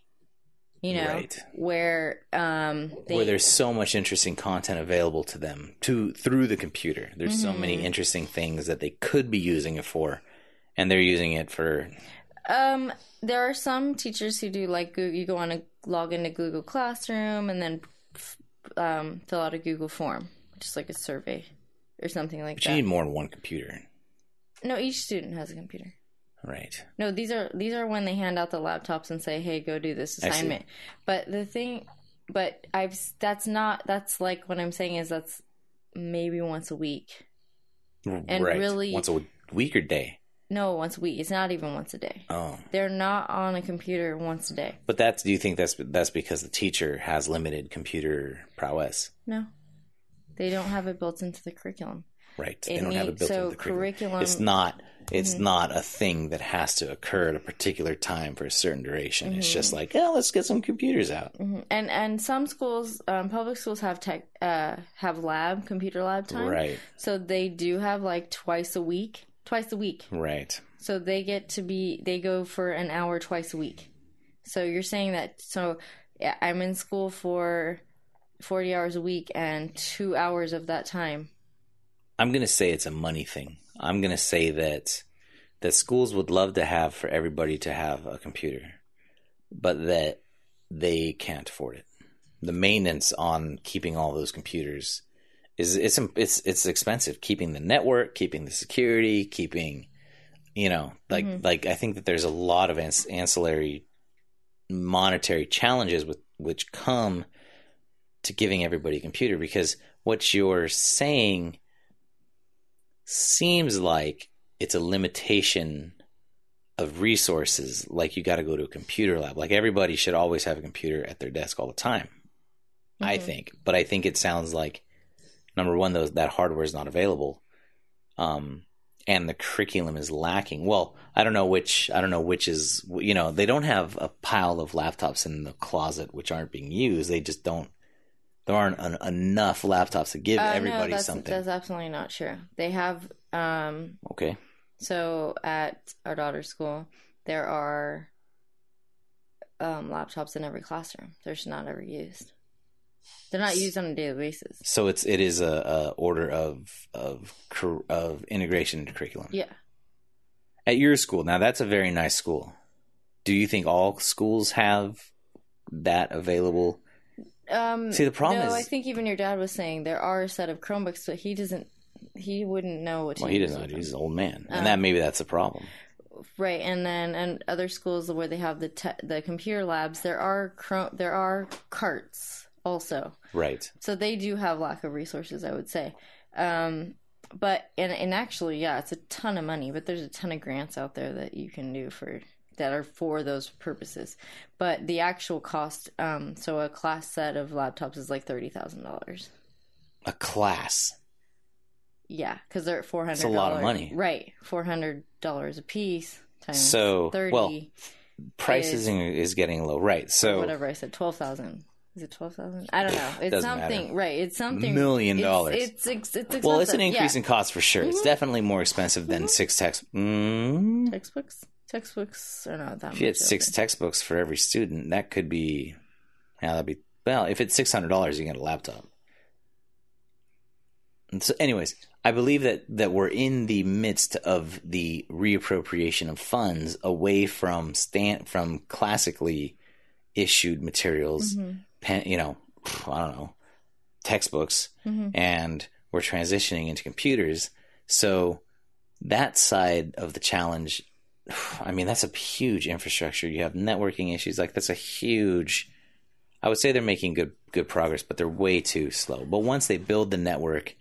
you know, right. where um, they, where there's so much interesting content available to them to through the computer. There's mm-hmm. so many interesting things that they could be using it for, and they're using it for. Um, there are some teachers who do like Google, you go on a log into Google Classroom and then um, fill out a Google form, just like a survey or something like but that. You need more than one computer. No, each student has a computer. Right. No, these are these are when they hand out the laptops and say, "Hey, go do this assignment." But the thing, but I've that's not that's like what I'm saying is that's maybe once a week, and right. really once a week or day. No, once a week. It's not even once a day. Oh, they're not on a computer once a day. But that's do you think that's that's because the teacher has limited computer prowess? No, they don't have it built into the curriculum. Right. It they don't need, have it built so into the curriculum. curriculum. It's not. It's mm-hmm. not a thing that has to occur at a particular time for a certain duration. Mm-hmm. It's just like, yeah, let's get some computers out. Mm-hmm. And and some schools, um, public schools have tech, uh, have lab computer lab time, right? So they do have like twice a week, twice a week, right? So they get to be they go for an hour twice a week. So you're saying that so yeah, I'm in school for forty hours a week, and two hours of that time. I'm going to say it's a money thing. I'm going to say that that schools would love to have for everybody to have a computer, but that they can't afford it. The maintenance on keeping all those computers is it's it's it's expensive. Keeping the network, keeping the security, keeping you know like mm-hmm. like I think that there's a lot of ans- ancillary monetary challenges with which come to giving everybody a computer because what you're saying. Seems like it's a limitation of resources. Like you got to go to a computer lab. Like everybody should always have a computer at their desk all the time, mm-hmm. I think. But I think it sounds like, number one, those that hardware is not available, um, and the curriculum is lacking. Well, I don't know which. I don't know which is. You know, they don't have a pile of laptops in the closet which aren't being used. They just don't. There aren't an, enough laptops to give uh, everybody no, that's, something. That's absolutely not true. They have... Um, okay. So at our daughter's school, there are um, laptops in every classroom. They're just not ever used. They're not used on a daily basis. So it's it is a, a order of, of of integration into curriculum. Yeah. At your school, now that's a very nice school. Do you think all schools have that available... Um, See, the problem no, is... I think even your dad was saying there are a set of Chromebooks, but he doesn't... He wouldn't know what to Well, he doesn't know how to use an old man. And um, that maybe that's a problem. Right, and then and other schools where they have the te- the computer labs, there are cro- there are carts also. Right. So they do have lack of resources, I would say. Um, but... And, and actually, yeah, it's a ton of money, but there's a ton of grants out there that you can do for... that are for those purposes. But the actual cost, um, so a class set of laptops is like thirty thousand dollars. A class? Yeah, because they're at four hundred dollars. That's a lot of money. Right, four hundred dollars a piece times so, thirty. Well, pricing is, is getting low, right. So whatever I said, twelve thousand dollars. Is it twelve thousand dollars? I don't know. It's something, matter. Right, it's something. Million dollars. It's, it's, it's expensive. Well, it's an increase yeah. in cost for sure. Mm-hmm. It's definitely more expensive than mm-hmm. six text- mm. textbooks. Textbooks are not that much. If you had six textbooks for every student, that could be, yeah, that'd be, well, if it's six hundred dollars, you get a laptop. And so anyways, I believe that, that we're in the midst of the reappropriation of funds away from stand, from classically issued materials, mm-hmm. pen, you know, I don't know, textbooks, mm-hmm. and we're transitioning into computers. So that side of the challenge I mean, that's a huge infrastructure. You have networking issues. Like, that's a huge... I would say they're making good good progress, but they're way too slow. But once they build the network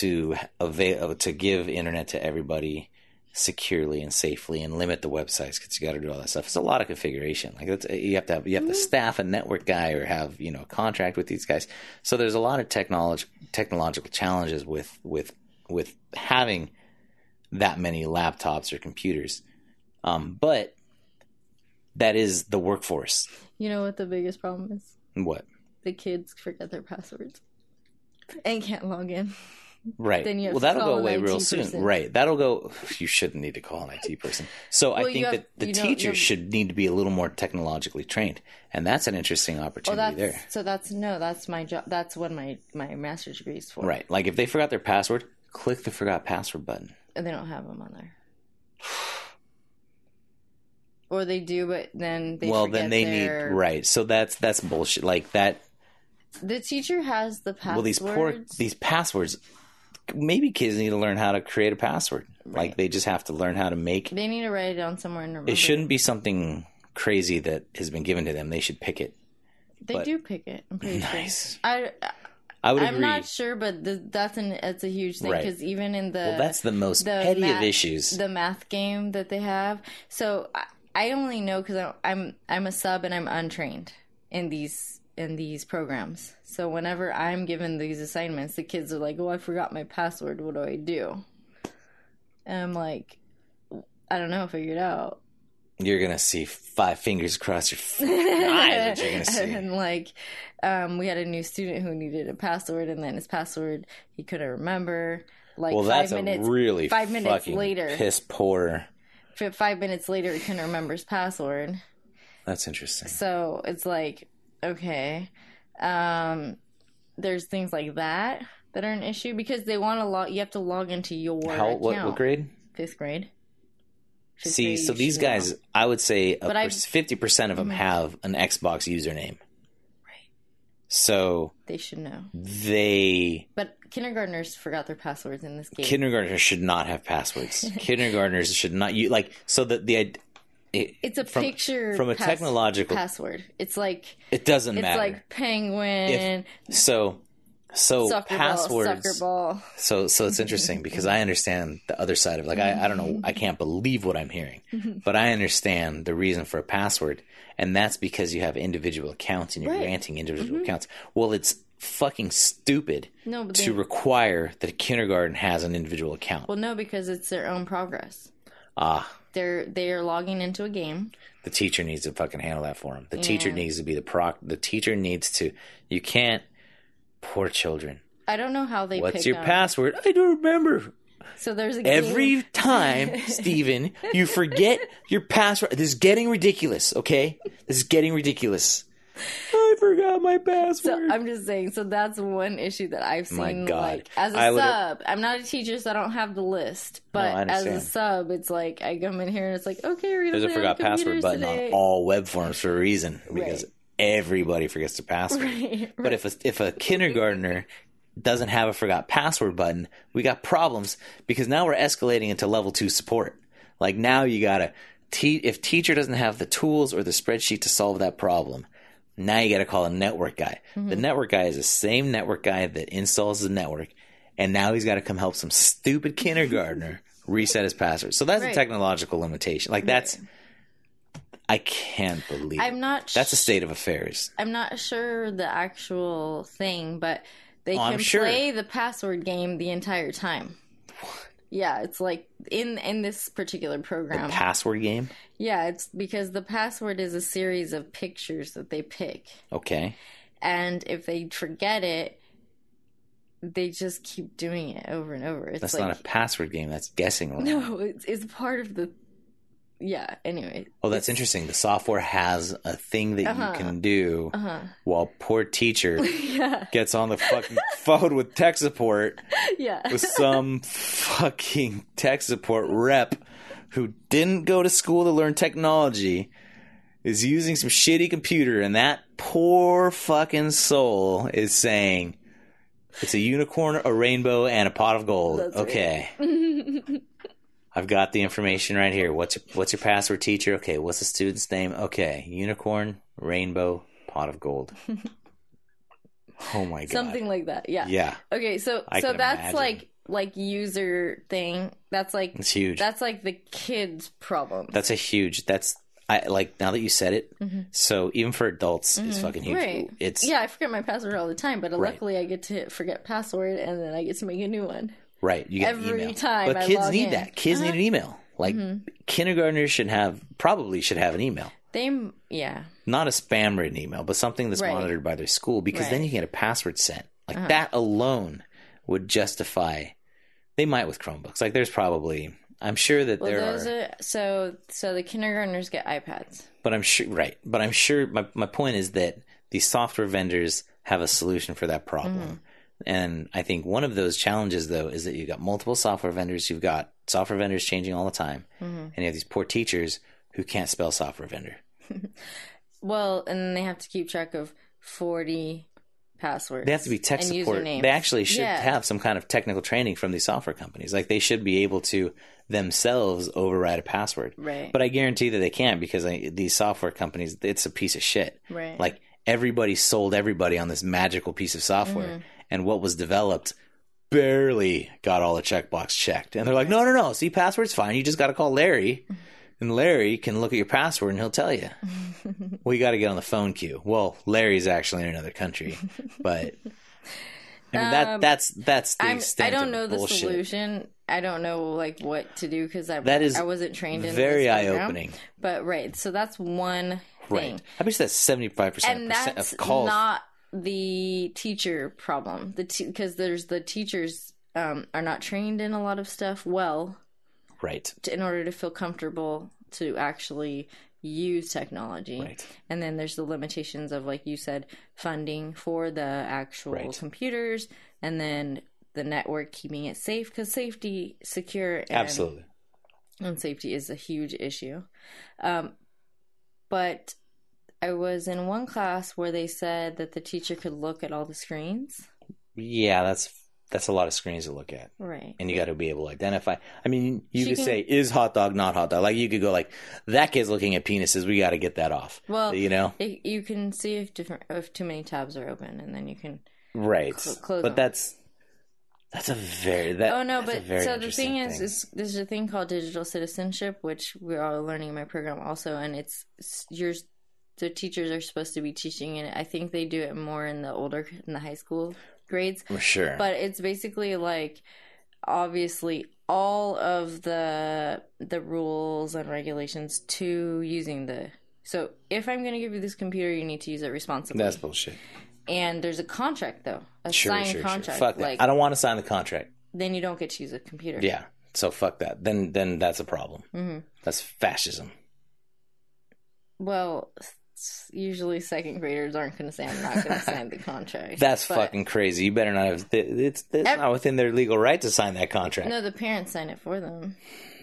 to avail, to give internet to everybody securely and safely and limit the websites because you got to do all that stuff, it's a lot of configuration. Like, that's, you have to have, you have to staff a network guy or have, you know, a contract with these guys. So there's a lot of technology, technological challenges with with with having... that many laptops or computers. Um, but that is the workforce. You know what the biggest problem is? What? The kids forget their passwords and can't log in. Right. Then you have well, that'll go away real person. soon. Right. That'll go. You shouldn't need to call an I T person. So well, I think have, that the teachers should need to be a little more technologically trained, and that's an interesting opportunity well, that's, there. So that's no, that's my job. That's what my my master's degree is for. Right. Like if they forgot their password, click the forgot password button. And they don't have them on there. Or they do, but then they well, forget then they their... need right. So that's that's bullshit. Like that. The teacher has the passwords. Well, these poor these passwords. Maybe kids need to learn how to create a password. Right. Like they just have to learn how to make. They need to write it down somewhere and remember. It shouldn't be something crazy that has been given to them. They should pick it. They but... do pick it. I'm pretty nice. Sure. I. I would I'm agree. not sure, but th- that's an it's a huge thing because right. even in the well, that's the most the petty math, of issues. The math game that they have. So I, I only know because I'm I'm a sub and I'm untrained in these. in these programs. So whenever I'm given these assignments, the kids are like, oh, I forgot my password. What do I do? And I'm like, I don't know. Figure it out. You're going to see five fingers across your eyes. You're going to see. And like, um, we had a new student who needed a password, and then his password, he couldn't remember. Like well, five that's minutes, a really five minutes fucking later, piss poor. Five minutes later, he couldn't remember his password. That's interesting. So it's like, okay, um, there's things like that that are an issue because they want to log. You have to log into your How, account. What, what grade? Fifth grade. Fifth See, grade, so these guys, know. I would say fifty percent of them have an Xbox username. Right. So they should know. They. But kindergartners forgot their passwords in this game. Kindergartners should not have passwords. Kindergartners should not. You like so that the. the It, it's a from, picture from a pass, technological password. It's like it doesn't it's matter. It's like penguin. If, so, so soccer passwords. Ball, soccer ball. So, so it's interesting because I understand the other side of like I, I don't know. I can't believe what I'm hearing, but I understand the reason for a password, and that's because you have individual accounts and you're right. granting individual mm-hmm. accounts. Well, it's fucking stupid no, but to they, require that a kindergarten has an individual account. Well, no, because it's their own progress. Ah. They're they are logging into a game. The teacher needs to fucking handle that for them. The yeah. teacher needs to be the proc. The teacher needs to. You can't. Poor children. I don't know how they. What's pick your up. password? I don't remember. So there's a every game. time, Steven, you forget your password. This is getting ridiculous. Okay, this is getting ridiculous. I forgot my password. So I'm just saying. So that's one issue that I've seen. My God. Like, as a I sub, I'm not a teacher, so I don't have the list. But no, as a sub, it's there's I come in here and it's like, okay, we're gonna there's a forgot password button today. On all web forms for a reason because right. everybody forgets their password. Right, right. But if a, if a kindergartner doesn't have a forgot password button, we got problems because now we're escalating into level two support. Like now you gotta te- if teacher doesn't have the tools or the spreadsheet to solve that problem. Now you got to call a network guy. Mm-hmm. The network guy is the same network guy that installs the network, and now he's got to come help some stupid kindergartner reset his password. So that's right. a technological limitation. Like that's, right. I can't believe. I'm not. It. That's a state of affairs. I'm not sure the actual thing, but they oh, can sure. play the password game the entire time. What? Yeah, it's like in in this particular program. The password game? Yeah, it's because the password is a series of pictures that they pick. Okay. And if they forget it, they just keep doing it over and over. It's That's like, not a password game. That's guessing wrong. No, it's, it's part of the... Yeah, anyway. Oh, that's interesting. The software has a thing that uh-huh. you can do uh-huh. while poor teacher yeah. gets on the fucking phone with tech support yeah. with some fucking tech support rep who didn't go to school to learn technology, is using some shitty computer, and that poor fucking soul is saying, it's a unicorn, a rainbow, and a pot of gold. That's okay. Right. I've got the information right here. What's your, what's your password, teacher? Okay, what's the student's name? Okay, unicorn, rainbow, pot of gold. Oh my God. Something like that, yeah. Yeah. Okay, so I so that's imagine. like like user thing. That's like it's huge. That's like the kids' problem. That's a huge. That's I like now that you said it. Mm-hmm. So even for adults, mm-hmm. it's fucking huge. Right. It's yeah. I forget my password all the time, but right. luckily I get to forget password, and then I get to make a new one. Right, you get every an email. Time but I kids need in. that. Kids uh-huh. need an email. Like mm-hmm. kindergartners should have, probably should have an email. They, yeah, not a spam written email, but something that's right. monitored by their school because right. then you can get a password sent. Like uh-huh. that alone would justify. They might with Chromebooks. Like, there's probably, I'm sure that well, there those are, are. So, so the kindergartners get iPads. But I'm sure, right. But I'm sure my, my point is that the software vendors have a solution for that problem. Mm-hmm. And I think one of those challenges, though, is that you've got multiple software vendors. You've got software vendors changing all the time. Mm-hmm. And you have these poor teachers who can't spell software vendor. Well, and they have to keep track of forty passwords. They have to be tech support. Usernames. They actually should yeah. have some kind of technical training from these software companies. Like, they should be able to themselves override a password. Right. But I guarantee that they can't, because I, these software companies, it's a piece of shit. Right. Like, everybody sold everybody on this magical piece of software. Mm-hmm. And what was developed barely got all the checkbox checked. And they're like, no, no, no. See, password's fine. You just got to call Larry. And Larry can look at your password and he'll tell you. Well, you got to get on the phone queue. Well, Larry's actually in another country. But I mean, that, um, that's that's the I'm, extent of I don't know the bullshit. Solution. I don't know, like, what to do, because I, I wasn't trained in this. That is very eye-opening. But, right. So that's one thing. Right. I bet that's seventy-five percent and that's of calls. Not the teacher problem, the because te- there's the teachers um, are not trained in a lot of stuff well, right? To, in order to feel comfortable to actually use technology, right. And then there's the limitations of, like you said, funding for the actual right. computers, and then the network keeping it safe, because safety, secure, and, absolutely, and safety is a huge issue. Um, but. I was in one class where they said that the teacher could look at all the screens. Yeah, that's that's a lot of screens to look at. Right. And you got to be able to identify. I mean, you she could can, say, is hot dog not hot dog? Like, you could go like, that kid's looking at penises. We got to get that off. Well, you know, it, you can see if different if too many tabs are open, and then you can right. Cl- close but them. that's that's a very that. Oh no, but so the thing, thing is, is there's a thing called digital citizenship, which we're all learning in my program also, and it's yours. So teachers are supposed to be teaching it. I think they do it more in the older, in the high school grades. For sure. But it's basically like, obviously, all of the the rules and regulations to using the... So if I'm going to give you this computer, you need to use it responsibly. That's bullshit. And there's a contract, though. A sure, signed sure, contract. Sure. Fuck like, that. I don't want to sign the contract. Then you don't get to use a computer. Yeah. So fuck that. Then, then that's a problem. Mm-hmm. That's fascism. Well... Usually second graders aren't going to say I'm not going to sign the contract. That's but fucking crazy. You better not have... It's, it's every, not within their legal right to sign that contract. No, the parents sign it for them.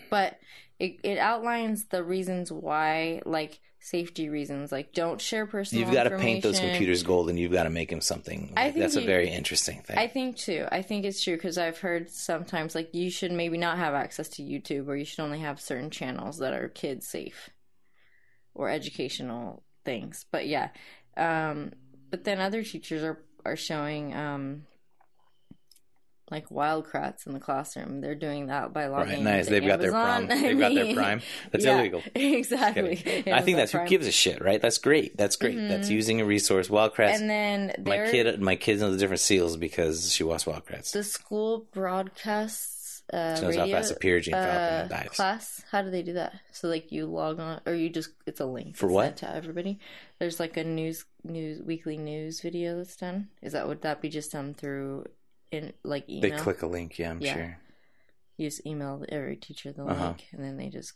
But it, it outlines the reasons why, like, safety reasons. Like, don't share personal information. You've got to paint those computers gold, and you've got to make them something. Like, I think that's you, a very interesting thing. I think, too. I think it's true, because I've heard sometimes, like, you should maybe not have access to YouTube, or you should only have certain channels that are kids safe or educational things. But yeah, um but then other teachers are are showing um like wildcrats in the classroom. They're doing that by logging right, nice. They've Amazon. Got their prime. They've I mean, got their prime. That's yeah, illegal. Exactly. I think that's prime. Who gives a shit, right? That's great. That's great. Mm-hmm. That's using a resource. Wildcrats. And then my kid, my kids know the different seals because she watched Wildcrats. The school broadcasts. Uh, so radio, how fast a Peeragine Falcon uh, dies. Class, how do they do that? So like you log on, or you just it's a link for what to everybody. There's like a news news weekly news video that's done. Is that would that be just done through in like email? They click a link, yeah, I'm yeah. sure. You just email every teacher the uh-huh. link, and then they just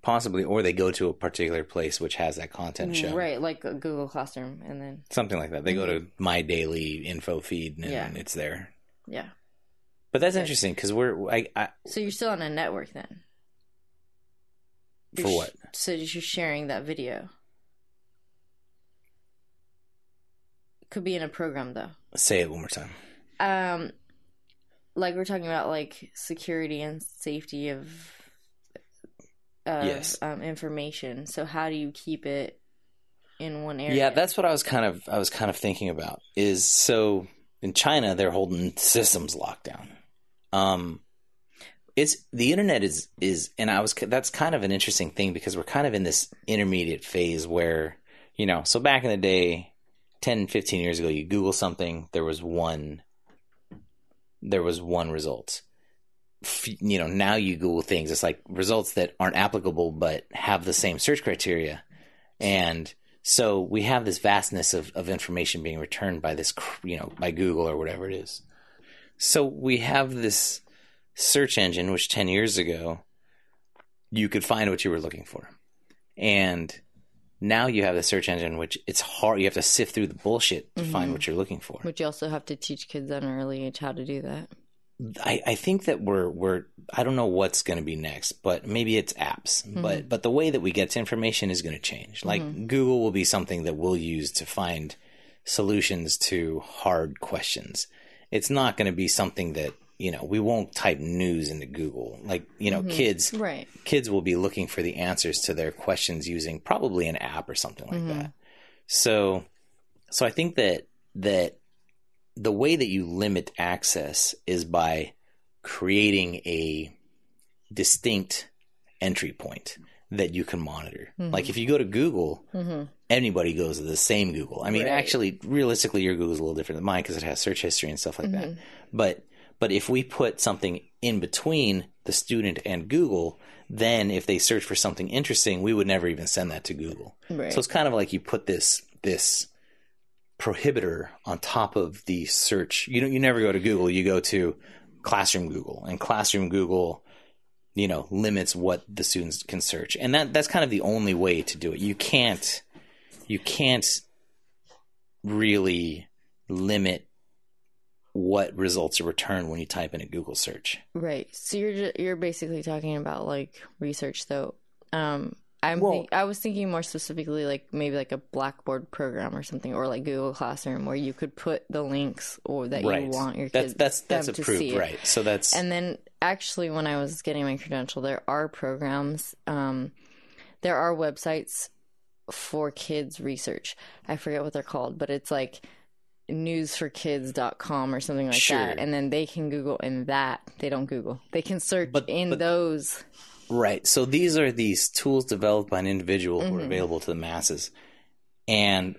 possibly, or they go to a particular place which has that content shown, right? Like a Google Classroom, and then something like that. They mm-hmm. go to my daily info feed, and yeah. it's there. Yeah. But that's interesting because we're. I, I, so you're still on a network then. You're for what? Sh- so you're sharing that video. Could be in a program though. Say it one more time. Um, like we're talking about like security and safety of. of yes. Um, information. So how do you keep it in one area? Yeah, that's what I was kind of I was kind of thinking about. Is so. In China, they're holding systems locked down. Um, it's the internet is is, and I was that's kind of an interesting thing because we're kind of in this intermediate phase where you know. So back in the day, ten, fifteen years ago, you Google something, there was one, there was one result. You know, now you Google things, it's like results that aren't applicable but have the same search criteria, and. So we have this vastness of, of information being returned by this, you know, by Google or whatever it is. So we have this search engine, which ten years ago, you could find what you were looking for. And now you have the search engine, which it's hard. You have to sift through the bullshit to mm-hmm. find what you're looking for. But you also have to teach kids at an early age how to do that. I, I think that we're, we're, I don't know what's going to be next, but maybe it's apps, mm-hmm. but, but the way that we get to information is going to change. Like mm-hmm. Google will be something that we'll use to find solutions to hard questions. It's not going to be something that, you know, we won't type news into Google. Like, you know, mm-hmm. kids, right. kids will be looking for the answers to their questions using probably an app or something like mm-hmm. that. So, so I think that, that, the way that you limit access is by creating a distinct entry point that you can monitor. Mm-hmm. Like if you go to Google, mm-hmm. anybody goes to the same Google. I mean, right. actually, realistically, your Google is a little different than mine because it has search history and stuff like mm-hmm. that. But but if we put something in between the student and Google, then if they search for something interesting, we would never even send that to Google. Right. So it's kind of like you put this this. prohibitor on top of the search. You know, you never go to Google, you go to Classroom Google, and Classroom Google, you know, limits what the students can search. And that that's kind of the only way to do it. You can't, you can't really limit what results are returned when you type in a Google search. Right. So you're just, you're basically talking about like research though. Um, I'm well, th- I was thinking more specifically like maybe like a Blackboard program or something, or like Google Classroom where you could put the links or that right. you want your kids that's, that's, that's them approved, to see. Right. So that's and then actually when I was getting my credential, there are programs, um, there are websites for kids research. I forget what they're called, but it's like news for kids dot com or something like sure. that. And then they can Google in that. They don't Google. They can search but, in but, those. Right. So these are these tools developed by an individual mm-hmm. who are available to the masses. And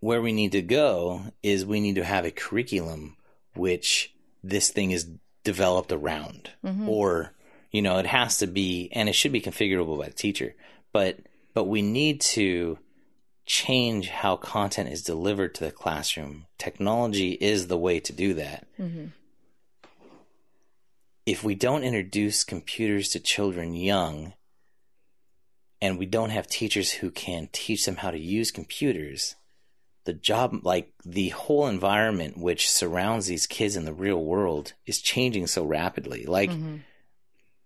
where we need to go is we need to have a curriculum which this thing is developed around. Mm-hmm. Or, you know, it has to be, and it should be configurable by the teacher. But but we need to change how content is delivered to the classroom. Technology is the way to do that. Mm-hmm. If we don't introduce computers to children young, and we don't have teachers who can teach them how to use computers, the job, like the whole environment which surrounds these kids in the real world is changing so rapidly. Like mm-hmm.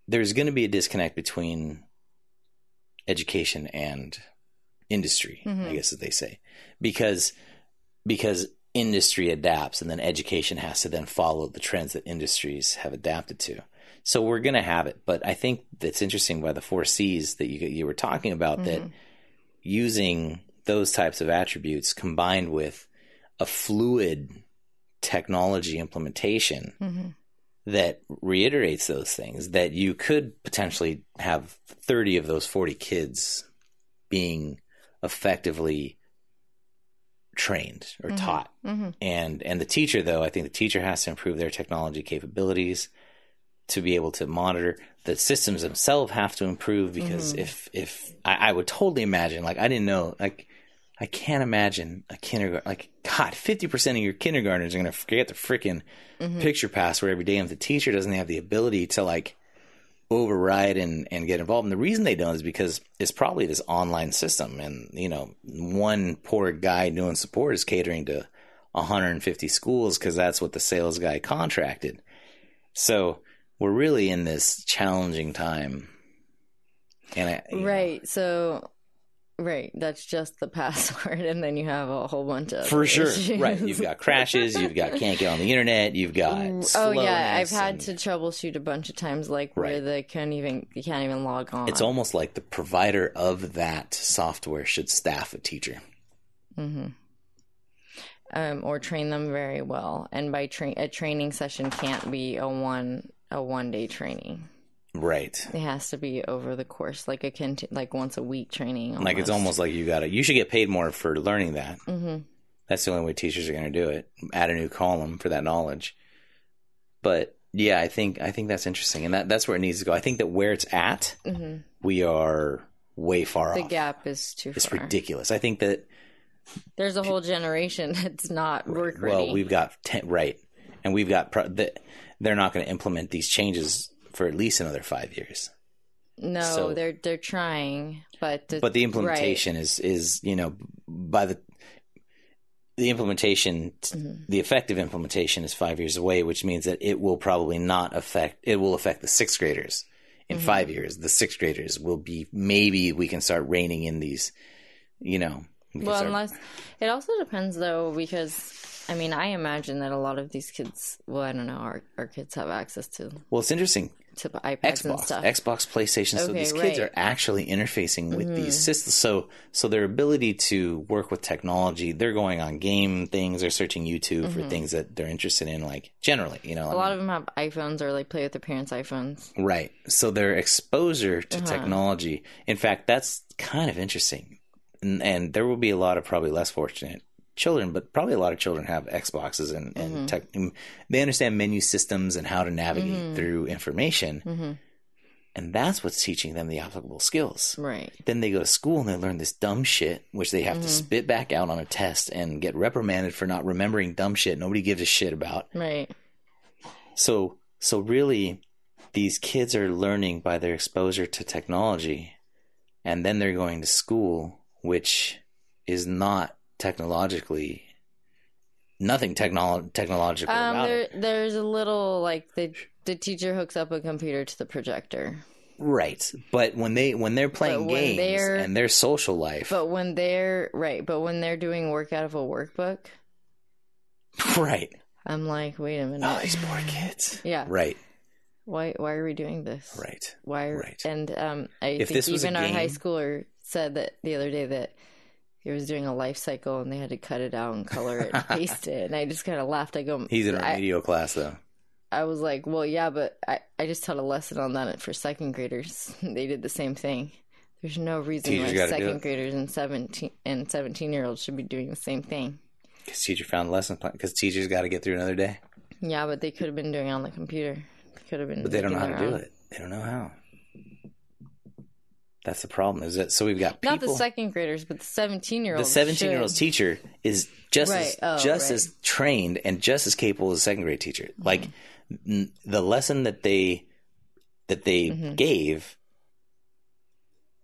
there's going to be a disconnect between education and industry, mm-hmm. I guess as they say, because, because industry adapts, and then education has to then follow the trends that industries have adapted to. So we're going to have it. But I think that's interesting by the four C's that you you were talking about, mm-hmm. that using those types of attributes combined with a fluid technology implementation mm-hmm. that reiterates those things, that you could potentially have thirty of those forty kids being effectively trained or mm-hmm. taught. Mm-hmm. And and the teacher, though, I think the teacher has to improve their technology capabilities to be able to monitor. The systems themselves have to improve, because mm-hmm. if if I, I would totally imagine, like I didn't know, like I can't imagine a kindergarten, like God, fifty percent of your kindergartners are going to forget the freaking mm-hmm. picture password every day. And if the teacher doesn't have the ability to like override and, and get involved. And the reason they don't is because it's probably this online system. And, you know, one poor guy doing support is catering to one hundred fifty schools because that's what the sales guy contracted. So we're really in this challenging time. And I, Right. Know. So, right. That's just the password. And then you have a whole bunch of For sure. issues. Right. You've got crashes. You've got can't get on the internet. You've got Oh, yeah. I've had and, to troubleshoot a bunch of times, like right. where they can't even, you can't even log on. It's almost like the provider of that software should staff a teacher. Mm-hmm. Um, or train them very well. And by tra- a training session can't be a one, a one day training. Right. It has to be over the course, like a conti- like once a week training. Almost. Like it's almost like you got to, you should get paid more for learning that. Mm-hmm. That's the only way teachers are going to do it. Add a new column for that knowledge. But yeah, I think, I think that's interesting. And that, that's where it needs to go. I think that where it's at, mm-hmm. we are way far the off. The gap is too it's far. It's ridiculous. I think that there's a whole generation that's not work ready. Well, we've got ten, right. and we've got pro- they're not going to implement these changes for at least another five years. No, so, they're they're trying, but the, but the implementation right. is is you know by the the implementation mm-hmm. the effective implementation is five years away, which means that it will probably not affect it will affect the sixth graders in mm-hmm. five years. The sixth graders will be maybe we can start reining in these, you know. We well, start... unless it also depends though, because I mean I imagine that a lot of these kids, well I don't know, our our kids have access to. Well, it's interesting. To iPads Xbox, and stuff. Xbox, PlayStation. Okay, so these kids right. are actually interfacing with mm-hmm. these systems. So, so their ability to work with technology, they're going on game things, they're searching YouTube mm-hmm. for things that they're interested in, like generally, you know. A I lot mean, of them have iPhones or like play with their parents' iPhones. Right. So their exposure to uh-huh. technology. In fact, that's kind of interesting. And, and there will be a lot of probably less fortunate children, but probably a lot of children have Xboxes and, and mm-hmm. tech, they understand menu systems and how to navigate mm-hmm. through information. Mm-hmm. And that's what's teaching them the applicable skills. Right. Then they go to school and they learn this dumb shit, which they have mm-hmm. to spit back out on a test and get reprimanded for not remembering dumb shit nobody gives a shit about. Right. So, so really these kids are learning by their exposure to technology, and then they're going to school, which is not technologically nothing technolo- technological um, about there, it. There's a little like the the teacher hooks up a computer to the projector. Right. But when they when they're playing when games they're, and their social life. But when they're right, but when they're doing work out of a workbook. Right. I'm like, wait a minute. Oh, these poor kids. Yeah. Right. Why why are we doing this? Right. Why are, right. and um I if think even our game, high schooler said that the other day that he was doing a life cycle, and they had to cut it out and color it and paste it. And I just kind of laughed. I go, he's in a remedial class, though. I was like, well, yeah, but I, I just taught a lesson on that for second graders. They did the same thing. There's no reason teachers why second graders and seventeen and seventeen-year-olds should be doing the same thing. Because teacher found lesson plan. Because teachers got to get through another day. Yeah, but they could have been doing it on the computer. They could have been. But they don't know how to do it. They don't know how. That's the problem, is that so we've got people, not the second graders, but the seventeen-year-olds. The seventeen-year-old's teacher is just right. as oh, just right. as trained and just as capable as a second grade teacher. Mm-hmm. Like n- the lesson that they that they mm-hmm. gave,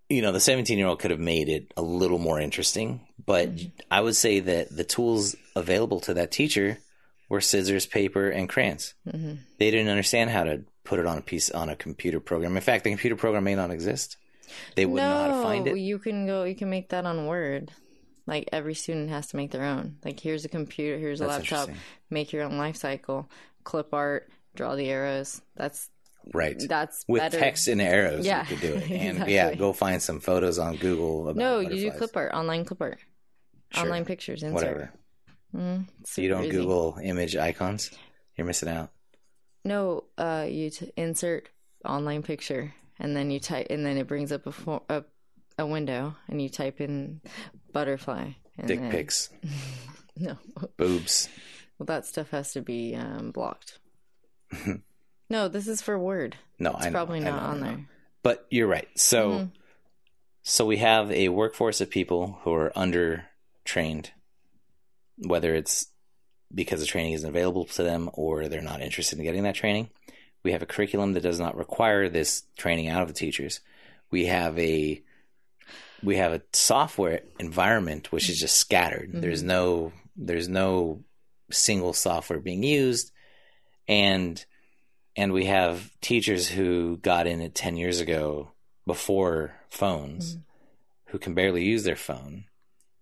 you know, the seventeen-year-old could have made it a little more interesting. But mm-hmm. I would say that the tools available to that teacher were scissors, paper, and crayons. Mm-hmm. They didn't understand how to put it on a piece on a computer program. In fact, the computer program may not exist. They wouldn't no, know how to find it. You can go you can make that on Word. Like every student has to make their own. Like here's a computer, here's a That's laptop, make your own life cycle, clip art, draw the arrows. That's Right. That's with better. Text and arrows yeah. you could do it. And exactly. yeah, go find some photos on Google about No, you do clip art, online clip art. Sure. Online pictures, insert. Whatever. Mm, so you don't easy. Google image icons? You're missing out. No, uh you t- insert online picture. And then you type, and then it brings up a, form, a a window, and you type in butterfly. And Dick then, pics. No. Boobs. Well, that stuff has to be um, blocked. No, this is for Word. No, it's I know. Probably not know, on there. But you're right. So, mm-hmm. so we have a workforce of people who are under-trained, whether it's because the training isn't available to them or they're not interested in getting that training. We have a curriculum that does not require this training out of the teachers. We have a we have a software environment which is just scattered. Mm-hmm. There's no there's no single software being used, and and we have teachers who got in it ten years ago before phones, mm-hmm. who can barely use their phone,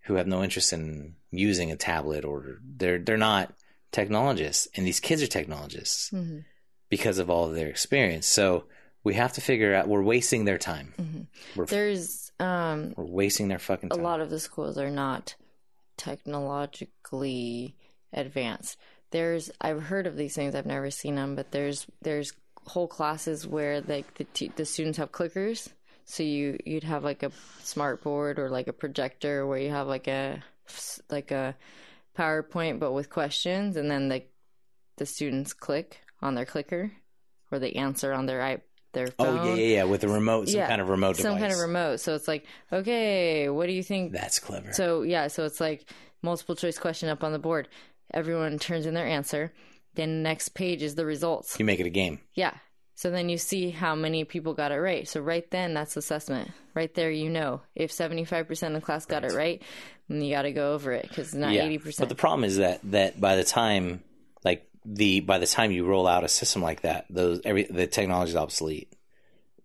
who have no interest in using a tablet, or they're they're not technologists, and these kids are technologists. Mm-hmm. Because of all of their experience. So we have to figure out, we're wasting their time. Mm-hmm. We're, There's, um, we're wasting their fucking time. A lot of the schools are not technologically advanced. There's, I've heard of these things. I've never seen them, but there's, there's whole classes where like the, te- the students have clickers. So you, you'd have like a smart board or like a projector where you have like a, like a PowerPoint, but with questions. And then the, the students click on their clicker, or they answer on their their phone. Oh yeah, yeah, yeah. With a remote, some yeah. kind of remote device. Some kind of remote. So it's like, okay, what do you think? That's clever. So yeah, so it's like multiple choice question up on the board. Everyone turns in their answer. Then the next page is the results. You make it a game. Yeah. So then you see how many people got it right. So right then, that's assessment. Right there, you know. If seventy-five percent of the class got right. it right, then you got to go over it because it's not yeah. eighty percent. But the problem is that, that by the time like the by the time you roll out a system like that, those every the technology is obsolete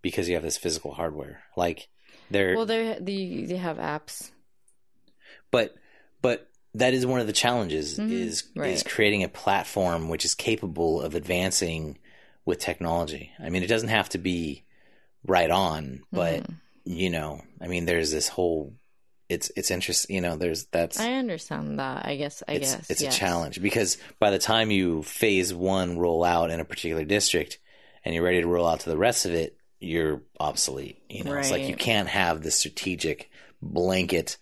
because you have this physical hardware. Like they're well, they they have apps. But but that is one of the challenges mm-hmm. is right. is creating a platform which is capable of advancing with technology. I mean, it doesn't have to be right on, but mm-hmm. you know, I mean, there's this whole it's it's interesting, you know, there's that's I understand that. I guess I it's, guess it's yes. a challenge because by the time you phase one roll out in a particular district and you're ready to roll out to the rest of it, you're obsolete. You know, right. It's like you can't have the strategic blanket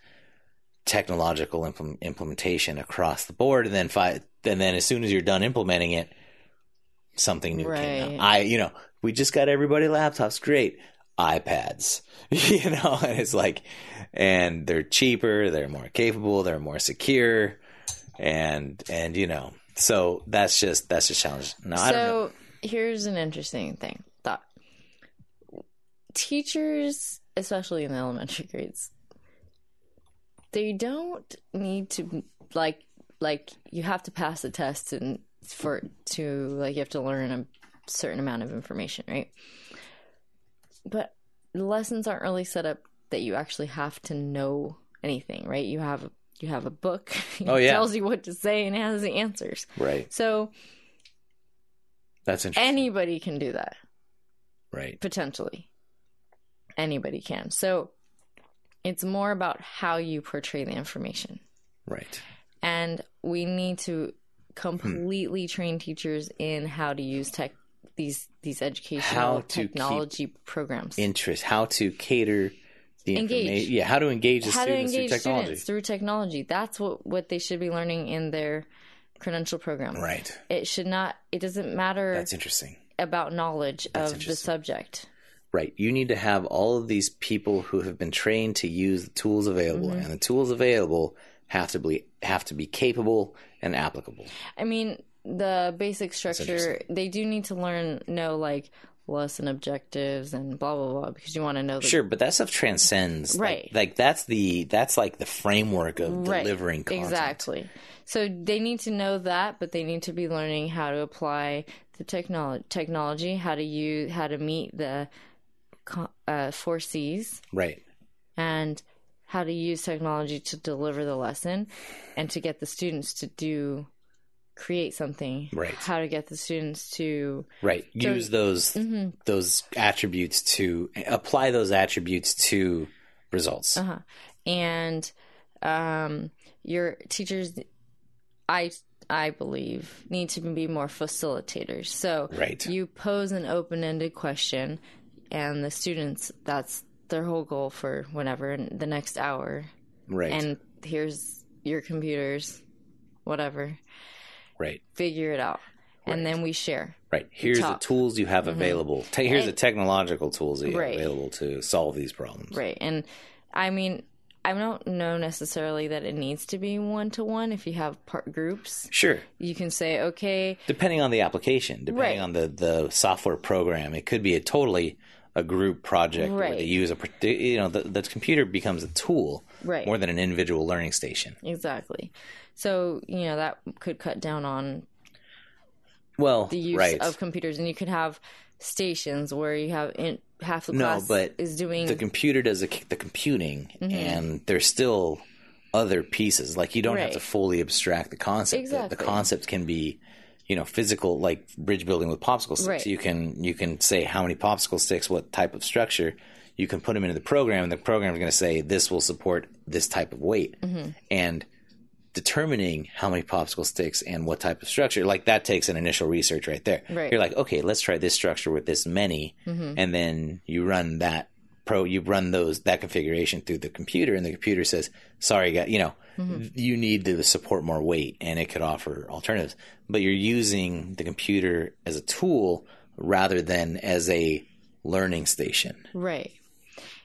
technological implement, implementation across the board, and then fi- and then as soon as you're done implementing it, something new right. came out. I, you know, we just got everybody laptops. Great. iPads, you know, and it's like, and they're cheaper, they're more capable, they're more secure. And, and, you know, so that's just, that's a challenge. No, so I don't know. Here's an interesting thing thought. Teachers, especially in the elementary grades, they don't need to like, like you have to pass a test and, for to like you have to learn a certain amount of information, right? But lessons aren't really set up that you actually have to know anything, right? You have you have a book, it oh, yeah. tells you what to say and has the answers, right? So that's interesting. Anybody can do that, right? Potentially, anybody can. So it's more about how you portray the information, right? And we need to completely hmm. train teachers in how to use tech these these educational technology programs. Interest, how to cater the engage. Yeah, how to engage the how students to engage through technology. Students through technology. That's what, what they should be learning in their credential program. Right. It should not it doesn't matter That's interesting. About knowledge That's of the subject. Right. You need to have all of these people who have been trained to use the tools available mm-hmm. and the tools available have to be have to be capable and applicable. I mean, the basic structure, they do need to learn, know, like, lesson objectives and blah, blah, blah, because you want to know. The- sure, but that stuff transcends. Right. Like, like, that's the, that's like the framework of right. delivering content. Exactly. So they need to know that, but they need to be learning how to apply the technolo- technology, how to use, how to meet the uh, four C's. Right. And how to use technology to deliver the lesson and to get the students to do create something. Right. How to get the students to right. use so, those mm-hmm. those attributes to apply those attributes to results. Uh-huh. And um, your teachers I I believe need to be more facilitators. So right. you pose an open-ended question and the students that's their whole goal for whenever in the next hour. Right. And here's your computers, whatever. Right. Figure it out. Right. And then we share. Right. Here's the tools you have mm-hmm. available. Te- here's and, the technological tools that you right. have available to solve these problems. Right. And I mean, I don't know necessarily that it needs to be one-to-one. If you have part groups, sure, you can say, okay. Depending on the application, depending right. on the, the software program, it could be a totally a group project right. where they use a, you know, the, the computer becomes a tool right. more than an individual learning station. Exactly. So, you know, that could cut down on well, the use right. of computers. And you could have stations where you have in, half the no, class but is doing. The computer does the, the computing mm-hmm. and there's still other pieces. Like you don't right. have to fully abstract the concept. Exactly. The, the concept can be, you know, physical, like bridge building with popsicle sticks. Right. You can you can say how many popsicle sticks, what type of structure. You can put them into the program, and the program is going to say this will support this type of weight. Mm-hmm. And determining how many popsicle sticks and what type of structure, like that takes an initial research right there. Right. You're like, okay, let's try this structure with this many, mm-hmm. and then you run that pro, you run those that configuration through the computer, and the computer says, sorry, guys, you know. Mm-hmm. You need to support more weight, and it could offer alternatives. But you're using the computer as a tool rather than as a learning station. Right.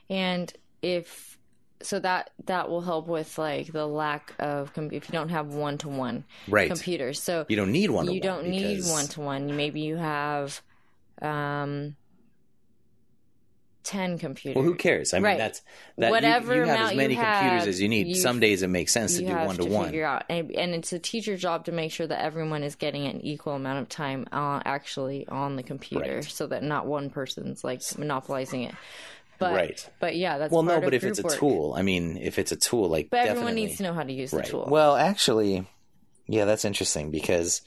And if so that that will help with like the lack of com- if you don't have one-to-one right. computers. So you don't need one-to-one. You don't because... need one-to-one. Maybe you have um, ten computers. Well, who cares? I mean, right. that's that, whatever you, you have as many have, computers as you need. You, Some days it makes sense to do one-to-one. To figure out, and, and it's a teacher job to make sure that everyone is getting an equal amount of time uh, actually on the computer, right. so that not one person's like monopolizing it. But, right. But yeah, that's well, part no, of but if it's work. a tool, I mean, if it's a tool, like, but everyone definitely. needs to know how to use right. the tool. Well, actually, yeah, that's interesting because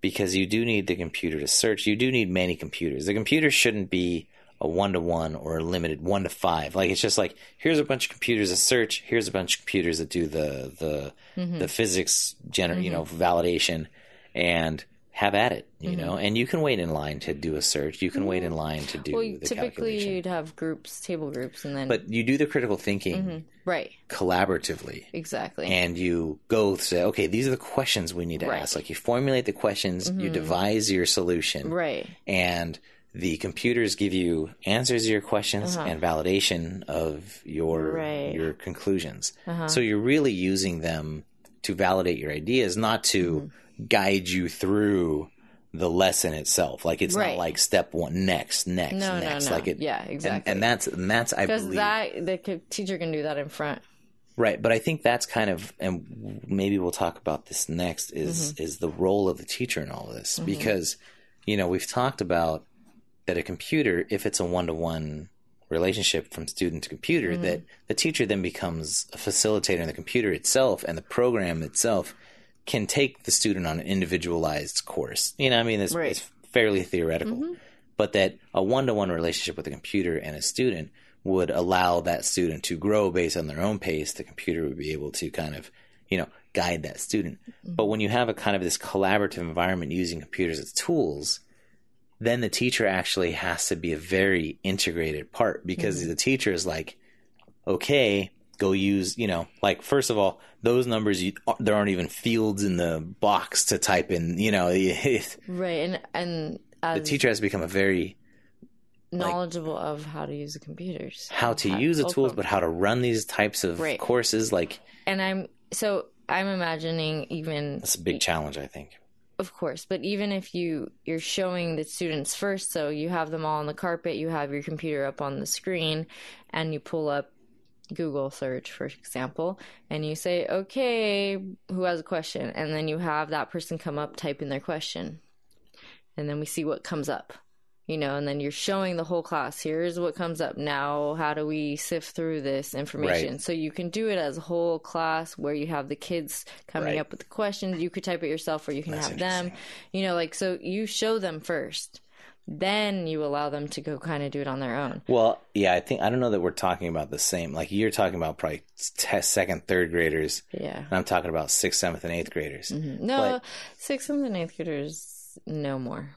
because you do need the computer to search. You do need many computers. The computer shouldn't be a one to one or a limited one to five. Like it's just like here's a bunch of computers that search. Here's a bunch of computers that do the the mm-hmm. the physics gener- mm-hmm. you know validation and. Have at it, you mm-hmm. know, and you can wait in line to do a search. You can mm-hmm. wait in line to do well, the calculation. Well, typically you'd have groups, table groups, and then... But you do the critical thinking mm-hmm. right. collaboratively. Exactly. And you go say, okay, these are the questions we need to right. ask. Like you formulate the questions, mm-hmm. you devise your solution. Right. And the computers give you answers to your questions uh-huh. and validation of your, right. your conclusions. Uh-huh. So you're really using them to validate your ideas, not to... Mm-hmm. guide you through the lesson itself. Like it's right. not like step one, next, next, no, next. No, no. Like it, yeah, exactly. And, and that's and that's I believe that the teacher can do that in front, right? But I think that's kind of, and maybe we'll talk about this next. Is mm-hmm. is the role of the teacher in all of this mm-hmm. because you know we've talked about that a computer, if it's a one to one relationship from student to computer, mm-hmm. that the teacher then becomes a facilitator in the computer itself and the program itself. Can take the student on an individualized course. You know, I mean, it's, right. it's fairly theoretical, mm-hmm. but that a one-to-one relationship with a computer and a student would allow that student to grow based on their own pace. The computer would be able to kind of, you know, guide that student. Mm-hmm. But when you have a kind of this collaborative environment using computers as tools, then the teacher actually has to be a very integrated part because mm-hmm. the teacher is like, okay, go use, you know, like, first of all, those numbers, you, there aren't even fields in the box to type in, you know. Right. And, and the teacher has to become a very knowledgeable like, of how to use the computers, how to how, use the tools, but how to run these types of right. courses. Like, and I'm, so I'm imagining even. That's a big challenge, I think. Of course, but even if you, you're showing the students first, so you have them all on the carpet, you have your computer up on the screen, and you pull up Google search, for example, and you say, okay, who has a question? And then you have that person come up, type in their question. And then we see what comes up, you know, and then you're showing the whole class, here's what comes up now. How do we sift through this information? Right. So you can do it as a whole class where you have the kids coming right. up with the questions. You could type it yourself or you can That's have them, you know, like, so you show them first. Then you allow them to go kind of do it on their own. Well, yeah, I think I don't know that we're talking about the same. Like you're talking about probably test second, third graders. Yeah, and I'm talking about sixth, seventh, and eighth graders. Mm-hmm. No, sixth, seventh, and eighth graders, no more.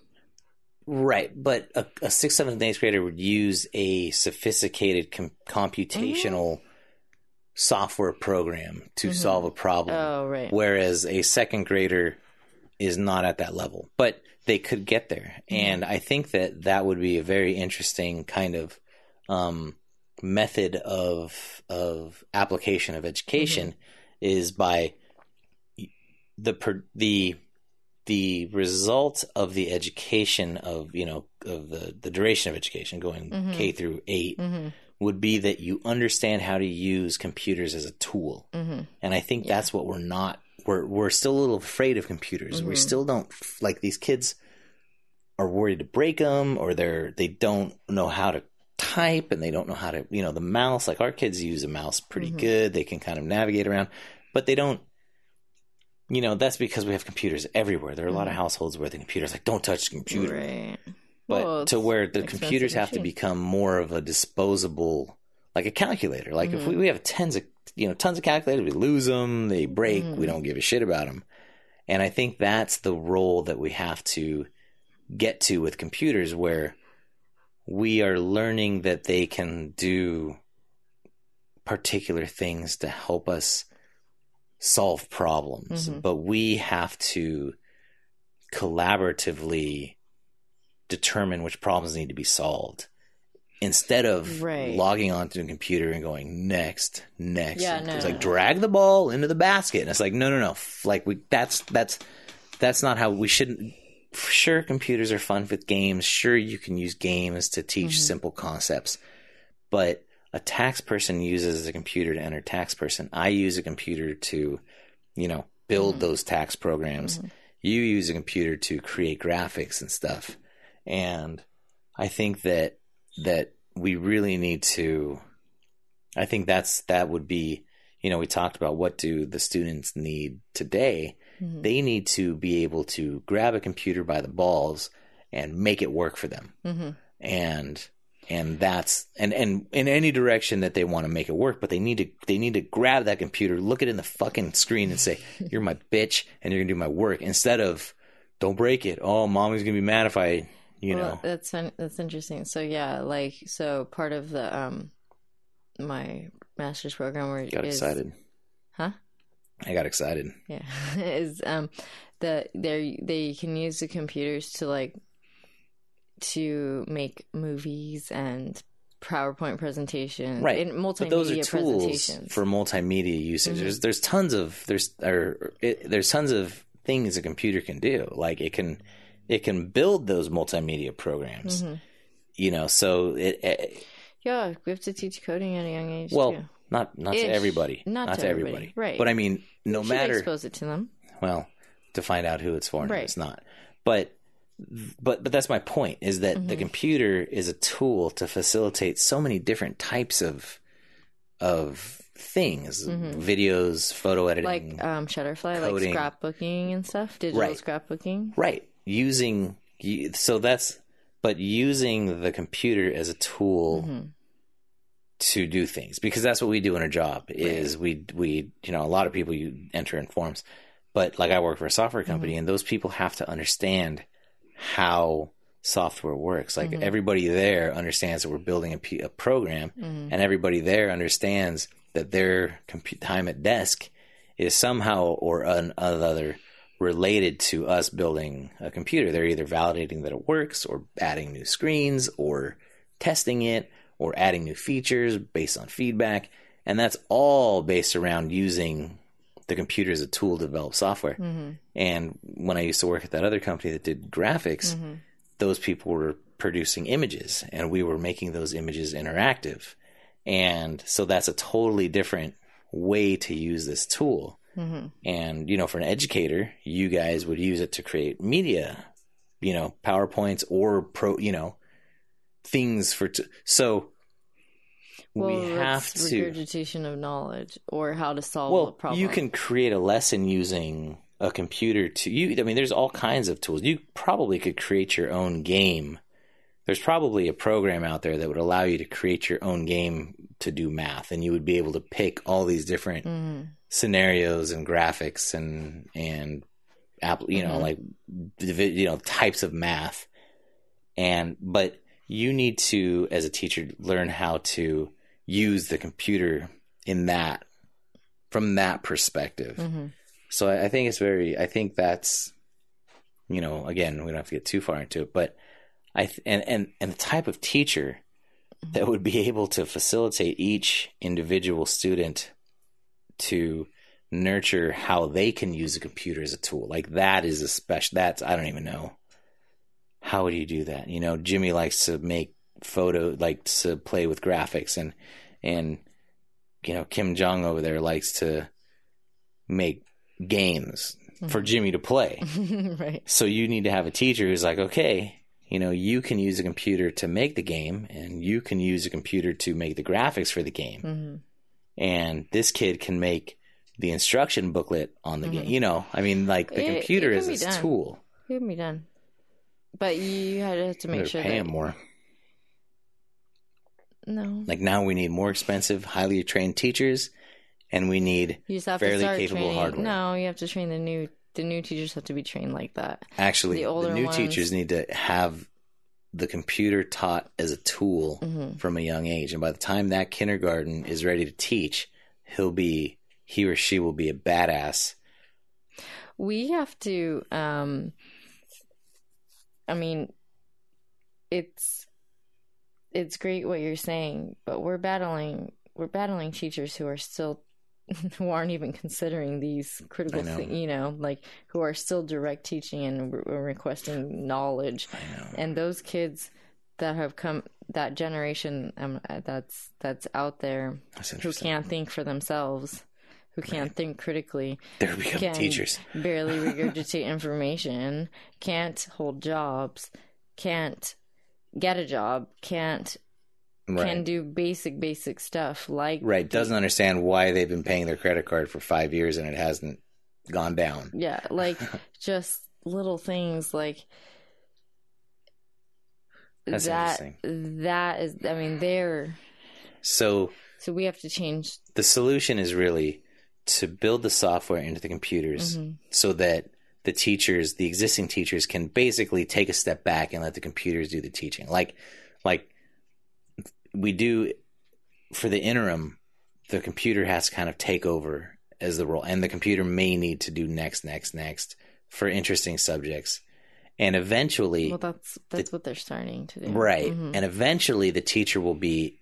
Right, but a, a sixth, seventh, and eighth grader would use a sophisticated com- computational. Mm-hmm. software program to mm-hmm. solve a problem. Oh, right. Whereas a second grader is not at that level, but. They could get there. And I think that that would be a very interesting kind of um, method of of application of education mm-hmm. is by the the the result of the education of, you know, of the, the duration of education going mm-hmm. K through eight mm-hmm. would be that you understand how to use computers as a tool. Mm-hmm. And I think yeah. that's what we're not We're we're still a little afraid of computers. Mm-hmm. We still don't like these kids are worried to break them, or they're they don't know how to type, and they don't know how to you know the mouse. Like our kids use a mouse pretty mm-hmm. good. They can kind of navigate around, but they don't. You know that's because we have computers everywhere. There are a mm-hmm. lot of households where the computer's like don't touch the computer, right. but well, to where the computers have machine. To become more of a disposable, like a calculator. Like mm-hmm. if we, we have tens of You know, tons of calculators, we lose them, they break, mm-hmm. we don't give a shit about them. And I think that's the role that we have to get to with computers, where we are learning that they can do particular things to help us solve problems. Mm-hmm. But we have to collaboratively determine which problems need to be solved. instead of right. logging onto a computer and going next, next, yeah, no, it's like no. drag the ball into the basket. And it's like, no, no, no. Like we, that's, that's, that's not how we shouldn't. Sure, computers are fun with games. Sure, you can use games to teach mm-hmm. simple concepts, but a tax person uses a computer to enter tax person. I use a computer to, you know, build mm-hmm. those tax programs. Mm-hmm. You use a computer to create graphics and stuff. And I think that, that we really need to, I think that's, that would be, you know, we talked about what do the students need today? Mm-hmm. They need to be able to grab a computer by the balls and make it work for them. Mm-hmm. And, and that's, and, and in any direction that they want to make it work, but they need to, they need to grab that computer, look it in the fucking screen and say, you're my bitch and you're gonna do my work, instead of don't break it. Oh, mommy's gonna be mad if I, you well, know, that's that's interesting. So yeah, like so part of the um my master's program where got is, excited huh I got excited yeah is um that they they can use the computers to like to make movies and PowerPoint presentations, right? And multimedia, but those are tools for multimedia usage. Mm-hmm. There's there's tons of there's or it, there's tons of things a computer can do. Like it can it can build those multimedia programs. Mm-hmm. You know, so it, it yeah, we have to teach coding at a young age. Well, too. not not Ish. to everybody, not, not to everybody. everybody, right? But I mean, no you matter expose it to them. Well, to find out who it's for and right. who it's not, but. But but that's my point, is that mm-hmm. the computer is a tool to facilitate so many different types of of things, mm-hmm. videos, photo editing, like um, Shutterfly, coding. Like scrapbooking and stuff, digital right. scrapbooking, right? Using so that's but using the computer as a tool mm-hmm. to do things, because that's what we do in a job. Right. Is we we you know a lot of people you enter in forms, but like I work for a software company, mm-hmm. and those people have to understand how software works. Like mm-hmm. everybody there understands that we're building a, P- a program mm-hmm. and everybody there understands that their comp- time at desk is somehow or another related to us building a computer. They're either validating that it works or adding new screens or testing it or adding new features based on feedback. And that's all based around using the computer is a tool to develop software. Mm-hmm. And when I used to work at that other company that did graphics, mm-hmm. those people were producing images and we were making those images interactive. And so that's a totally different way to use this tool. Mm-hmm. And, you know, for an educator, you guys would use it to create media, you know, PowerPoints or pro, you know, things for, t- so Well, we have to regurgitation of knowledge or how to solve well, a problem. You can create a lesson using a computer to you. I mean, there's all kinds of tools. You probably could create your own game. There's probably a program out there that would allow you to create your own game to do math, and you would be able to pick all these different mm-hmm. scenarios and graphics and and you know mm-hmm. like you know types of math. And but you need to, as a teacher, learn how to use the computer in that, from that perspective. Mm-hmm. So I, I think it's very, I think that's, you know, again, we don't have to get too far into it, but I, th- and, and, and the type of teacher mm-hmm. that would be able to facilitate each individual student to nurture how they can use a computer as a tool. Like that is a special, that's, I don't even know. How would you do that? You know, Jimmy likes to make photo, likes to play with graphics, and and you know Kim Jong over there likes to make games mm-hmm. for Jimmy to play. Right. So you need to have a teacher who's like, okay, you know, you can use a computer to make the game, and you can use a computer to make the graphics for the game, mm-hmm. and this kid can make the instruction booklet on the mm-hmm. game. You know, I mean, like the it, computer it is its done. tool. It can be done. But you had to make sure. Pay them more. No. Like now we need more expensive, highly trained teachers, and we need fairly capable hardware. No, you have to train the new. The new teachers have to be trained like that. Actually, the new teachers need to have the computer taught as a tool mm-hmm. from a young age, and by the time that kindergarten is ready to teach, he'll be he or she will be a badass. We have to. Um, I mean, it's it's great what you're saying, but we're battling we're battling teachers who are still who aren't even considering these critical things, you know, like who are still direct teaching and re- requesting knowledge. And those kids that have come, that generation um, that's that's out there, that's who can't think for themselves, who can't right. think critically, they're becoming teachers. Barely regurgitate information, can't hold jobs, can't get a job, can't Right. can do basic, basic stuff like... Right. Doesn't understand why they've been paying their credit card for five years and it hasn't gone down. Yeah. Like, just little things like... That's that, interesting. That is... I mean, they're... So... So we have to change... The solution is really to build the software into the computers mm-hmm. so that the teachers, the existing teachers, can basically take a step back and let the computers do the teaching. Like, like... we do for the interim, the computer has to kind of take over as the role, and the computer may need to do next, next, next for interesting subjects. And eventually, well, that's, that's the, what they're starting to do. Right. Mm-hmm. And eventually the teacher will be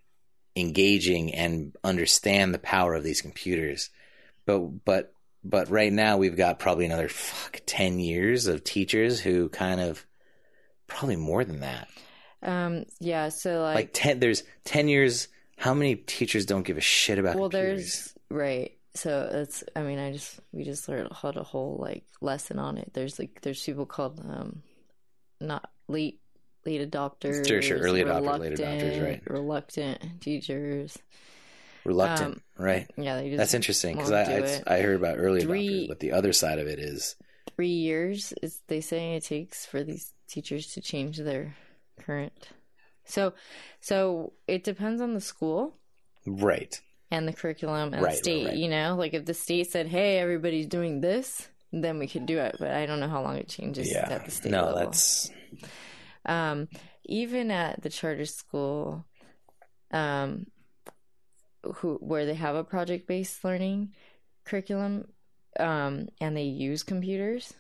engaging and understand the power of these computers. But, but, but right now we've got probably another fuck ten years of teachers who kind of probably more than that. Um. Yeah. So like, like ten. There's ten years. How many teachers don't give a shit about? Well, computers? There's right. So it's. I mean, I just we just learned had a whole like lesson on it. There's like there's people called um, not late late adopters. Sure, sure. Early adopters, late adopters, right? Reluctant teachers. Reluctant, um, right? Yeah, they just that's interesting because I I, I heard about early three, adopters, but the other side of it is three years. Is they say it takes for these teachers to change their. Current. So so it depends on the school. Right. And the curriculum and right, the state, right, right. you know? Like if the state said, hey, everybody's doing this, then we could do it. But I don't know how long it changes yeah. at the state no, level. No, that's... Um, even at the charter school, um, who where they have a project-based learning curriculum, um, and they use computers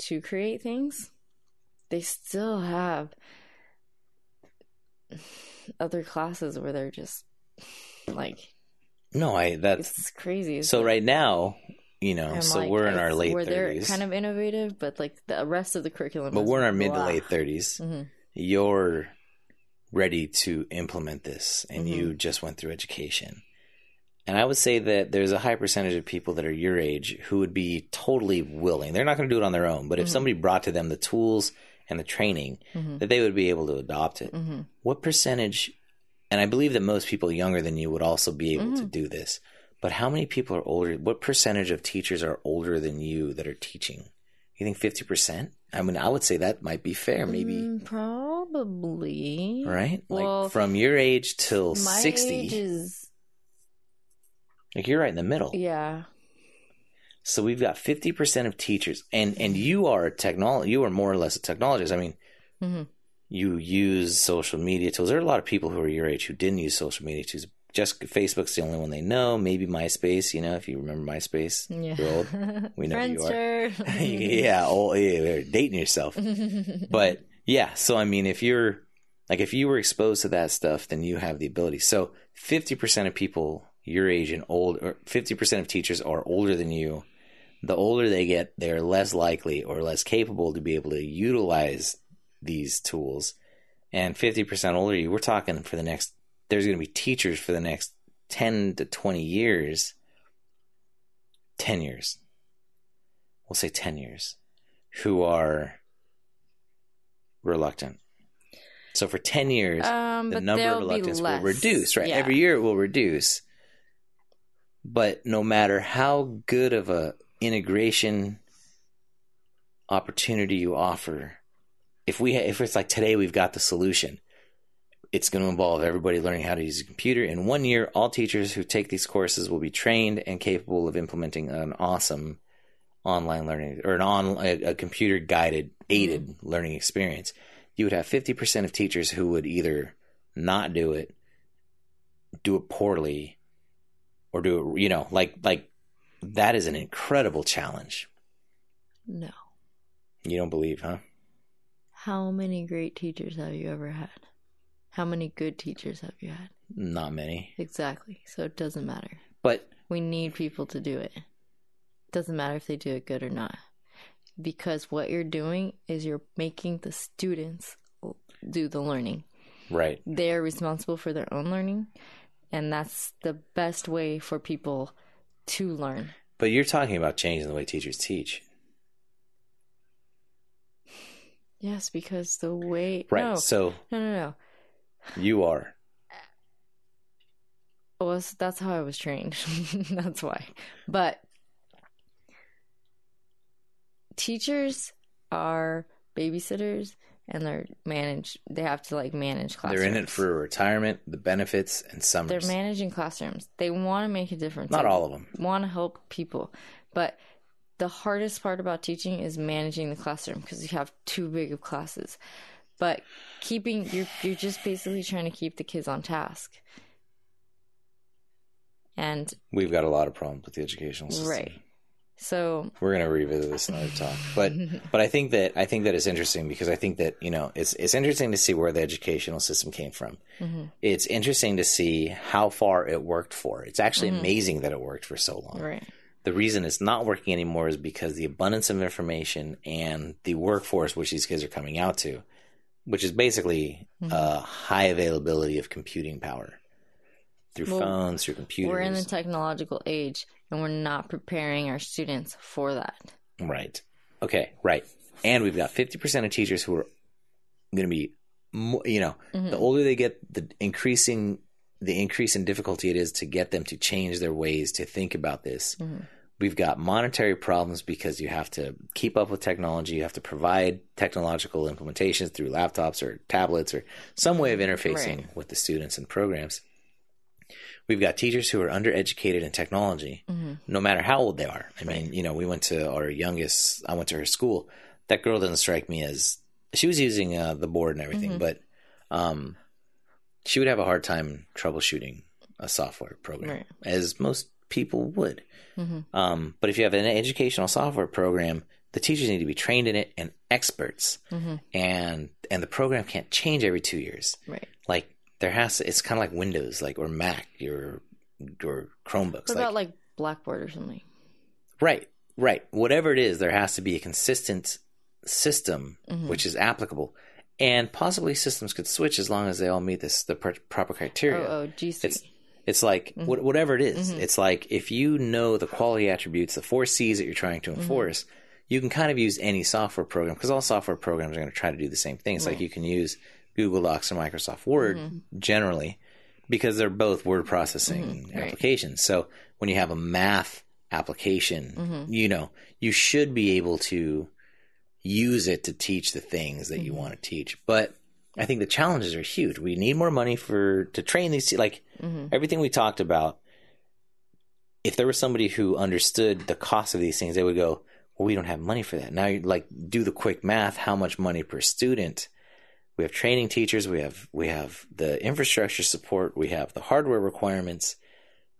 to create things... They still have other classes where they're just like, no, I that's it's crazy. So right now, you know, I'm so like, we're in our late where thirties. They're kind of innovative, but like the rest of the curriculum. But we're in our blah. mid to late thirties. Mm-hmm. You're ready to implement this, and mm-hmm. you just went through education. And I would say that there's a high percentage of people that are your age who would be totally willing. They're not going to do it on their own, but if mm-hmm. somebody brought to them the tools. And the training mm-hmm. that they would be able to adopt it. Mm-hmm. What percentage, and I believe that most people younger than you would also be able mm-hmm. to do this, but how many people are older? What percentage of teachers are older than you that are teaching? You think fifty percent? I mean, I would say that might be fair, maybe. Mm, probably. Right? Like well, from your age till my sixty. Age is... Like you're right in the middle. Yeah. So we've got fifty percent of teachers, and, and you are a technolo- you are more or less a technologist. I mean, mm-hmm. you use social media tools. There are a lot of people who are your age who didn't use social media tools. Just Facebook's the only one they know. Maybe MySpace, you know, if you remember MySpace. Yeah. You're old. We know Friendster. You are. yeah, old, yeah, dating yourself. But yeah, so I mean, if you're like if you were exposed to that stuff, then you have the ability. So fifty percent of people your age and old, or fifty percent of teachers are older than you. The older they get, they're less likely or less capable to be able to utilize these tools. And fifty percent older, you we're talking for the next, there's going to be teachers for the next ten to twenty years. ten years. We'll say ten years. Who are reluctant. So for ten years, um, the number of reluctants will reduce, right? Yeah. Every year it will reduce. But no matter how good of a integration opportunity you offer, if we ha- if it's like today we've got the solution, it's going to involve everybody learning how to use a computer. In one year, all teachers who take these courses will be trained and capable of implementing an awesome online learning or an on a, a computer guided aided learning experience. You would have fifty percent of teachers who would either not do it, do it poorly, or do it, you know, like like. That is an incredible challenge. No. You don't believe, huh? How many great teachers have you ever had? How many good teachers have you had? Not many. Exactly. So it doesn't matter. But we need people to do it. It doesn't matter if they do it good or not. Because what you're doing is you're making the students do the learning. Right. They're responsible for their own learning. And that's the best way for people to learn. But you're talking about changing the way teachers teach. Yes, because the way... Right, no, so... No, no, no. You are. Well, that's how I was trained. That's why. But teachers are babysitters, and they're managed. They have to like manage classrooms. They're in it for retirement, the benefits, and summers. They're managing classrooms. They want to make a difference. Not all of them. Want to help people, but the hardest part about teaching is managing the classroom because you have too big of classes. But keeping you're you're just basically trying to keep the kids on task. And we've got a lot of problems with the educational system. Right. So we're going to revisit this another talk, but but I think that I think that it's interesting because I think that, you know, it's it's interesting to see where the educational system came from. Mm-hmm. It's interesting to see how far it worked for. It's actually mm-hmm. amazing that it worked for so long. Right. The reason it's not working anymore is because the abundance of information and the workforce which these kids are coming out to, which is basically mm-hmm. a high availability of computing power through well, phones, through computers. We're in the technological age, and we're not preparing our students for that. Right. Okay, right. And we've got fifty percent of teachers who are going to be, you know, mm-hmm. the older they get, the increasing the increase in difficulty it is to get them to change their ways to think about this. Mm-hmm. We've got monetary problems because you have to keep up with technology. You have to provide technological implementations through laptops or tablets or some way of interfacing right. with the students and programs. We've got teachers who are undereducated in technology, mm-hmm. no matter how old they are. I mean, you know, we went to our youngest, I went to her school. That girl doesn't strike me as, she was using uh, the board and everything, mm-hmm. but um, she would have a hard time troubleshooting a software program, right. as most people would. Mm-hmm. Um, but if you have an educational software program, the teachers need to be trained in it and experts, mm-hmm. and and the program can't change every two years. Right. Like, there has to, it's kind of like Windows, like, or Mac, your, your Chromebooks. What about like, like Blackboard or something? Right, right. Whatever it is, there has to be a consistent system mm-hmm. which is applicable. And possibly systems could switch as long as they all meet this the pr- proper criteria. Oh, oh G C. It's, it's like, mm-hmm. wh- whatever it is. Mm-hmm. It's like, if you know the quality attributes, the four C's that you're trying to enforce, mm-hmm. you can kind of use any software program, because all software programs are going to try to do the same things. Right. Like, you can use Google Docs or Microsoft Word mm-hmm. generally, because they're both word processing mm-hmm. applications. Right. So when you have a math application, mm-hmm. you know, you should be able to use it to teach the things that mm-hmm. you want to teach. But I think the challenges are huge. We need more money for to train these, like mm-hmm. everything we talked about. If there was somebody who understood the cost of these things, they would go, well, we don't have money for that. Now you like do the quick math, how much money per student. We have training teachers. We have we have the infrastructure support. We have the hardware requirements.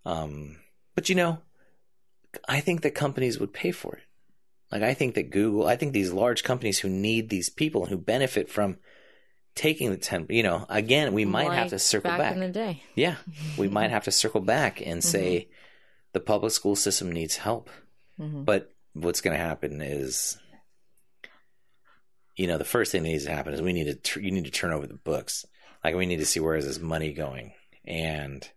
Um, but, you know, I think that companies would pay for it. Like, I think that Google, I think these large companies who need these people and who benefit from taking the ten, you know, again, we might like have to circle back. back. in the day. Yeah. We might have to circle back and mm-hmm. say the public school system needs help. Mm-hmm. But what's going to happen is... You know, the first thing that needs to happen is we need to tr- you need to turn over the books. Like, we need to see where is this money going, and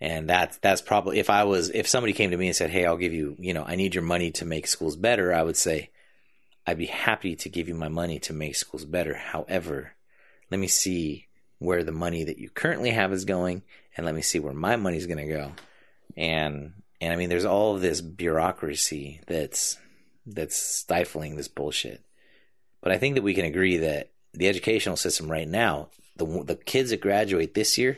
and that's that's probably if I was if somebody came to me and said, hey, I'll give you, you know, I need your money to make schools better. I would say, I'd be happy to give you my money to make schools better. However, let me see where the money that you currently have is going, and let me see where my money's going to go. And and I mean, there's all of this bureaucracy that's that's stifling this bullshit. But I think that we can agree that the educational system right now, the the kids that graduate this year,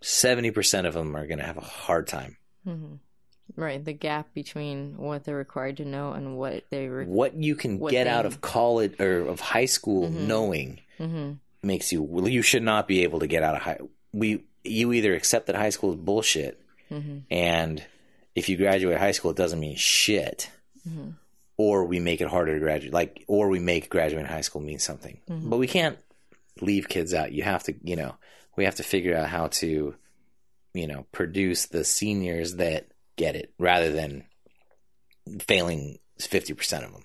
seventy percent of them are going to have a hard time. Mm-hmm. Right. The gap between what they're required to know and what they re- what you can what get they... out of college or of high school mm-hmm. knowing mm-hmm. makes you well, you should not be able to get out of high. We you either accept that high school is bullshit, mm-hmm. and if you graduate high school, it doesn't mean shit. Mm-hmm. Or we make it harder to graduate, like, or we make graduating high school mean something. Mm-hmm. But we can't leave kids out. You have to, you know, we have to figure out how to, you know, produce the seniors that get it rather than failing fifty percent of them.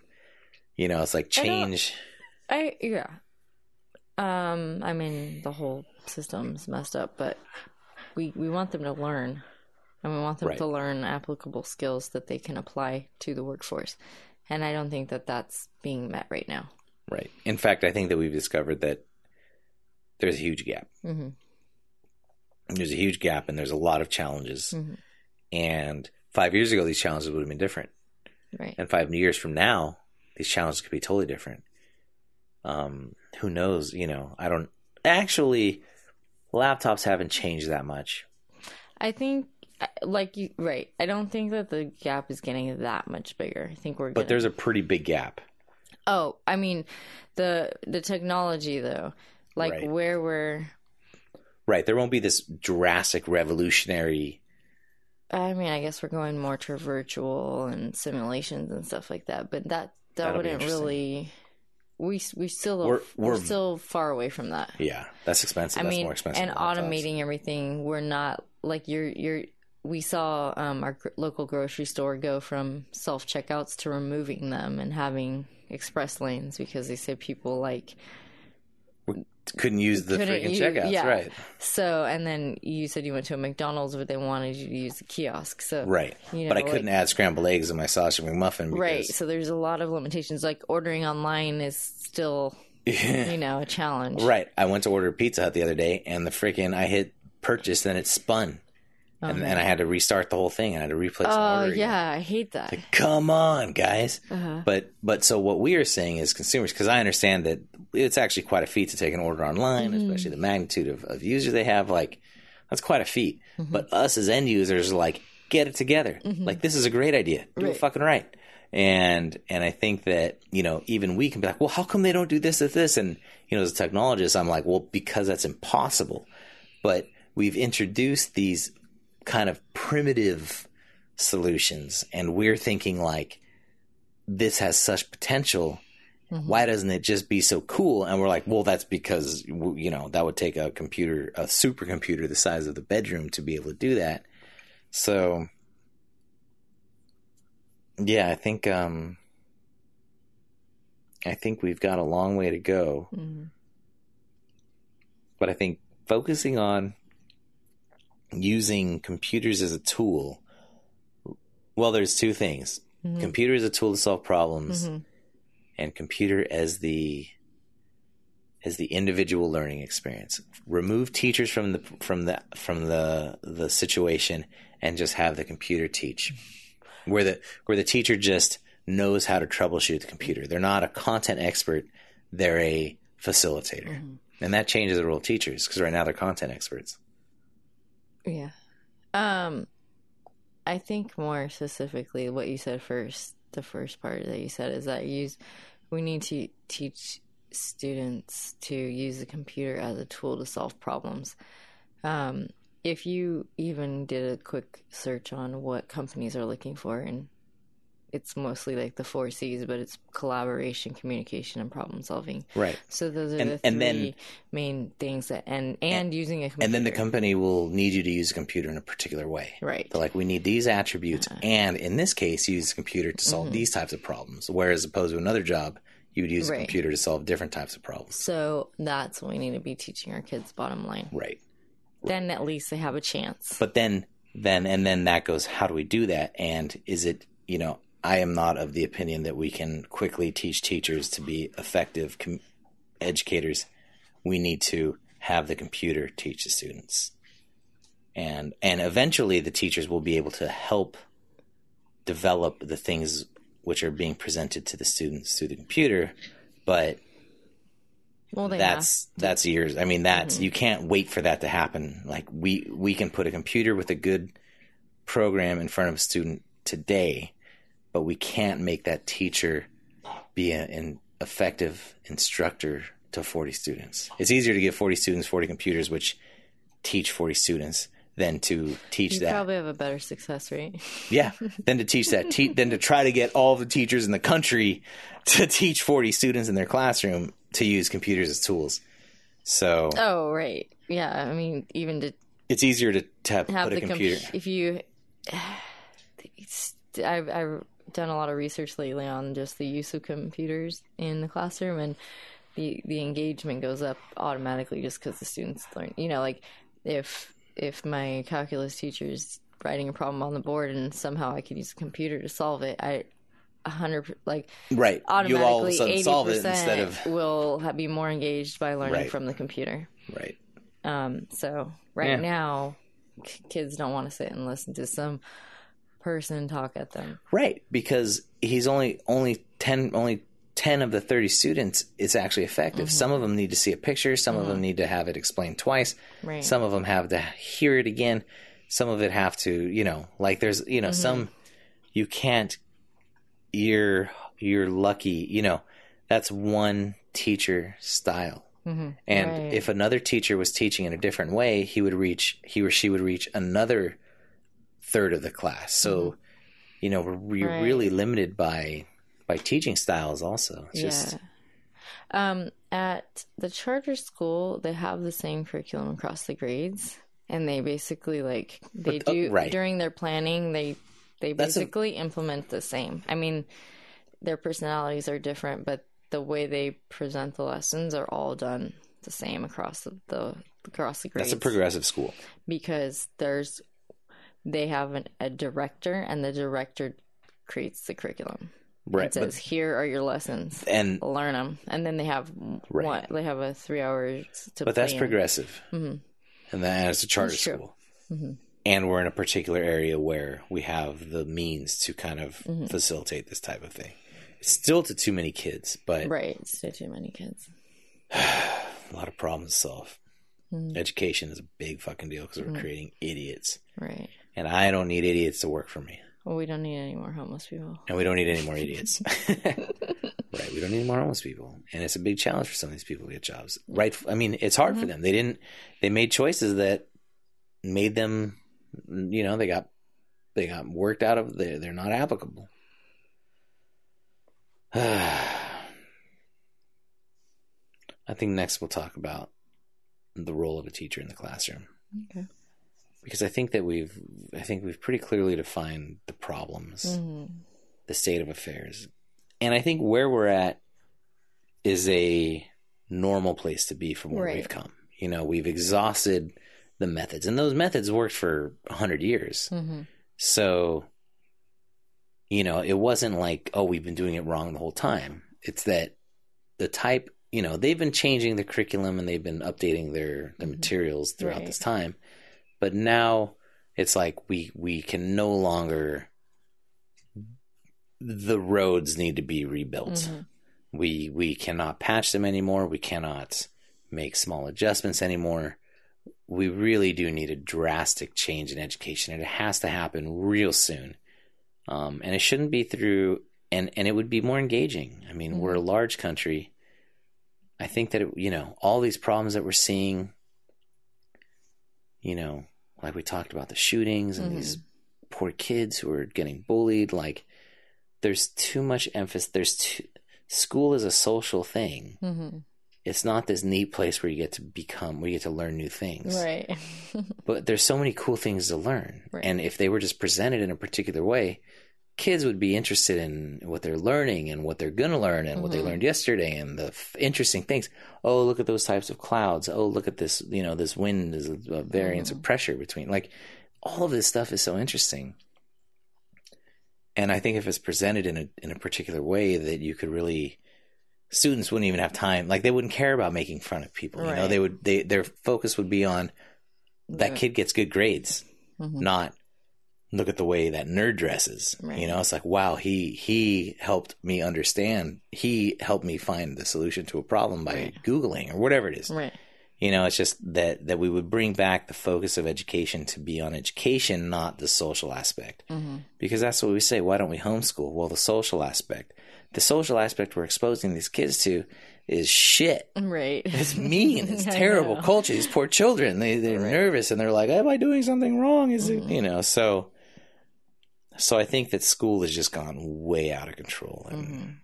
You know, it's like change. I, I yeah. Um, I mean, the whole system's messed up, but we, we want them to learn, and we want them right. to learn applicable skills that they can apply to the workforce. And I don't think that that's being met right now. Right. In fact, I think that we've discovered that there's a huge gap. Mm-hmm. There's a huge gap, and there's a lot of challenges. Mm-hmm. And five years ago, these challenges would have been different. Right. And five years from now, these challenges could be totally different. Um, who knows? You know, I don't actually. Laptops haven't changed that much. I think, like you, right? I don't think that the gap is getting that much bigger. I think we're. Gonna... But there's a pretty big gap. Oh, I mean, the the technology though, like right. where we're. Right, there won't be this drastic revolutionary. I mean, I guess we're going more to virtual and simulations and stuff like that, but that that That'll wouldn't really. We we still we're, are, we're, we're still far away from that. Yeah, that's expensive. I that's mean, more expensive. And automating everything, we're not like you're you're. We saw um, our local grocery store go from self checkouts to removing them and having express lanes because they said people like we couldn't use the couldn't, freaking you, checkouts, yeah. right? So, and then you said you went to a McDonald's, but they wanted you to use the kiosk, so right. You know, but I couldn't like, add scrambled eggs in my sausage McMuffin, because... right? So there's a lot of limitations. Like ordering online is still, you know, a challenge, right? I went to order Pizza Hut the other day, and the freaking I hit purchase, and it spun. Oh, and then I had to restart the whole thing. I had to replace the order. Oh, yeah. Again. I hate that. Like, come on, guys. Uh-huh. But but so what we are saying is consumers, because I understand that it's actually quite a feat to take an order online, mm-hmm. especially the magnitude of, of users they have. Like, that's quite a feat. Mm-hmm. But us as end users are like, get it together. Mm-hmm. Like, this is a great idea. Do right. it fucking right. And and I think that, you know, even we can be like, well, how come they don't do this at this? And, you know, as a technologist, I'm like, well, because that's impossible. But we've introduced these kind of primitive solutions, and we're thinking like this has such potential, mm-hmm. why doesn't it just be so cool? And we're like, well, that's because, you know, that would take a computer, a supercomputer the size of the bedroom to be able to do that. So yeah, I think um I think we've got a long way to go, mm-hmm. but I think focusing on using computers as a tool. Well, there's two things. Mm-hmm. Computer as a tool to solve problems, mm-hmm. and computer as the as the individual learning experience. Remove teachers from the from the from the the situation and just have the computer teach. Where the where the teacher just knows how to troubleshoot the computer. They're not a content expert, they're a facilitator. Mm-hmm. And that changes the role of teachers, because right now they're content experts. Yeah. Um, I think more specifically what you said first, the first part that you said is that use, we need to teach students to use the computer as a tool to solve problems. Um, if you even did a quick search on what companies are looking for, and it's mostly like the four C's, but it's collaboration, communication, and problem solving. Right. So those are and, the three and then, main things that, and, and, and using a computer. And then the company will need you to use a computer in a particular way. Right. They're like, we need these attributes, uh, and in this case, use a computer to solve mm-hmm. these types of problems. Whereas opposed to another job, you would use right. a computer to solve different types of problems. So that's what we need to be teaching our kids, bottom line. Right. Then right. at least they have a chance. But then, then, and then that goes, how do we do that? And is it, you know, I am not of the opinion that we can quickly teach teachers to be effective com- educators. We need to have the computer teach the students. And and eventually the teachers will be able to help develop the things which are being presented to the students through the computer. But well, that's that's years. I mean, that's mm-hmm. you can't wait for that to happen. Like we, we can put a computer with a good program in front of a student today, but we can't make that teacher be a, an effective instructor to forty students. It's easier to give forty students forty computers, which teach forty students, than to teach you that. You probably have a better success rate. Yeah, than to teach that. Te- than to try to get all the teachers in the country to teach forty students in their classroom to use computers as tools. So. Oh, right. Yeah. I mean, even to. It's easier to tap put a computer. Com- if you. It's, I've, I've done a lot of research lately on just the use of computers in the classroom, and the, the engagement goes up automatically just because the students learn. You know, like if if my calculus teacher is writing a problem on the board and somehow I could use a computer to solve it, I a hundred like right automatically you'll all of a sudden eighty percent solve it instead of will be more engaged by learning right. from the computer. Right. Um. So right yeah. now, c- kids don't want to sit and listen to some person talk at them. Right, because he's only only ten only ten of the thirty students is actually effective. Mm-hmm. Some of them need to see a picture, some mm-hmm. of them need to have it explained twice. Right. Some of them have to hear it again. Some of it have to, you know, like there's, you know, mm-hmm. some you can't you're you're lucky, you know, that's one teacher style. Mm-hmm. And right. if another teacher was teaching in a different way, he would reach he or she would reach another third of the class. So, you know, we're re- right. really limited by by teaching styles also. It's yeah. just um at the charter school, they have the same curriculum across the grades, and they basically like they but, do uh, right. during their planning, they they That's basically a... implement the same. I mean, their personalities are different, but the way they present the lessons are all done the same across the, the across the grades. That's a progressive school. Because there's They have an, a director, and the director creates the curriculum. Right. It says, but, "Here are your lessons, and learn them." And then they have right. one, they have a three hours to. But play that's in. progressive, mm-hmm. and that is a charter school. Mm-hmm. And we're in a particular area where we have the means to kind of mm-hmm. facilitate this type of thing. It's still to too many kids, but right, it's to too many kids. A lot of problems to solve. Mm-hmm. Education is a big fucking deal because we're mm-hmm. creating idiots. Right. And I don't need idiots to work for me. Well, we don't need any more homeless people. And we don't need any more idiots. Right. We don't need any more homeless people. And it's a big challenge for some of these people to get jobs. Right. I mean, it's hard mm-hmm. for them. They didn't, they made choices that made them, you know, they got, they got worked out of, they're, they're not applicable. I think next we'll talk about the role of a teacher in the classroom. Okay. Because I think that we've, I think we've pretty clearly defined the problems, mm-hmm. the state of affairs, and I think where we're at is a normal place to be from where right. we've come. You know, we've exhausted the methods, and those methods worked for a hundred years. Mm-hmm. So, you know, it wasn't like, oh, we've been doing it wrong the whole time. It's that the type, you know, they've been changing the curriculum and they've been updating their the mm-hmm. materials throughout right. this time. But now it's like we we can no longer – the roads need to be rebuilt. Mm-hmm. We we cannot patch them anymore. We cannot make small adjustments anymore. We really do need a drastic change in education, and it has to happen real soon. Um, and it shouldn't be through and, – and it would be more engaging. I mean, mm-hmm. we're a large country. I think that, it, you know, all these problems that we're seeing, you know – like we talked about the shootings and mm-hmm. these poor kids who are getting bullied. Like there's too much emphasis. There's too, school is a social thing. Mm-hmm. It's not this neat place where you get to become, where you get to learn new things. Right. But there's so many cool things to learn. Right. And if they were just presented in a particular way, kids would be interested in what they're learning and what they're going to learn and mm-hmm. what they learned yesterday and the f- interesting things. Oh, look at those types of clouds. Oh, look at this, you know, this wind is a, a variance mm-hmm. of pressure between, like, all of this stuff is so interesting. And I think if it's presented in a, in a particular way that you could really, students wouldn't even have time. Like they wouldn't care about making fun of people. Right. You know, they would, they, their focus would be on that yeah. kid gets good grades, mm-hmm. not, look at the way that nerd dresses, right. you know, it's like, wow, he, he helped me understand. He helped me find the solution to a problem by right. Googling or whatever it is. Right. You know, it's just that, that we would bring back the focus of education to be on education, not the social aspect, mm-hmm. because that's what we say. Why don't we homeschool? Well, the social aspect, the social aspect we're exposing these kids to is shit. Right. It's mean. It's terrible culture. These poor children, they, they're right. nervous and they're like, am I doing something wrong? Is mm-hmm. it, you know, so. So I think that school has just gone way out of control, and, mm-hmm. and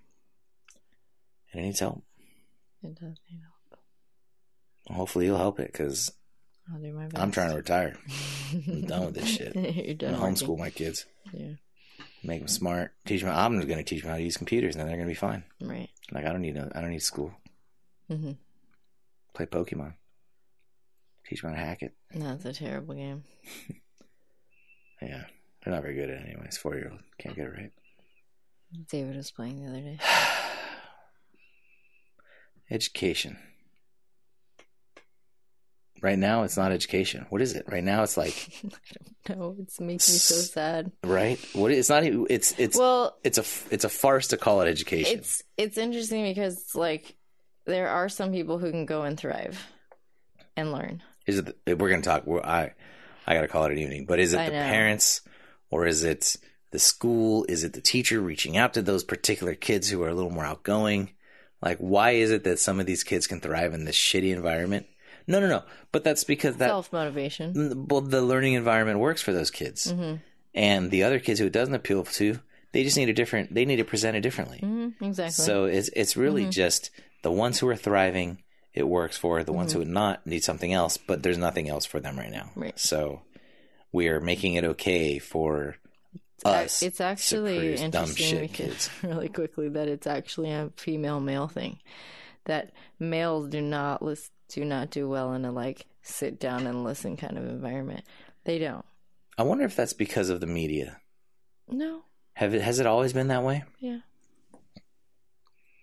it needs help. It does need help. Hopefully you'll help it, because I'll do my best. I'm trying to retire. I'm done with this shit. You're done. I'm going to homeschool my kids. Yeah. Make them smart. Teach them. I'm going to teach them how to use computers, and then they're going to be fine. Right. Like, I don't need a, I don't need school. Mm-hmm. Play Pokemon. Teach them how to hack it. No, it's a terrible game. Yeah. They're not very good at it anyways. Four-year-old. Can't get it right. David was playing the other day. Education. Right now, it's not education. What is it? Right now, it's like I don't know. It's making me so sad. Right? What? It's not. Even, it's it's well. It's a it's a farce to call it education. It's it's interesting because like there are some people who can go and thrive and learn. Is it? The, we're gonna talk. We're, I I gotta call it an evening. But is it I the know. parents, or is it the school? Is it the teacher reaching out to those particular kids who are a little more outgoing? Like, why is it that some of these kids can thrive in this shitty environment? No, no, no. But that's because that self-motivation. Well, the learning environment works for those kids, mm-hmm. and the other kids who it doesn't appeal to, they just need a different. They need to present it differently. Mm-hmm. Exactly. So it's it's really mm-hmm. just the ones who are thriving, it works for. The ones mm-hmm. who are not need something else, but there's nothing else for them right now. Right. So we are making it okay for it's us. A, it's actually interesting dumb shit kids. Really quickly that it's actually a female male thing. That males do not listen. do not do well in a, like, sit down and listen kind of environment. They don't. I wonder if that's because of the media. No. Have it, has it always been that way? Yeah.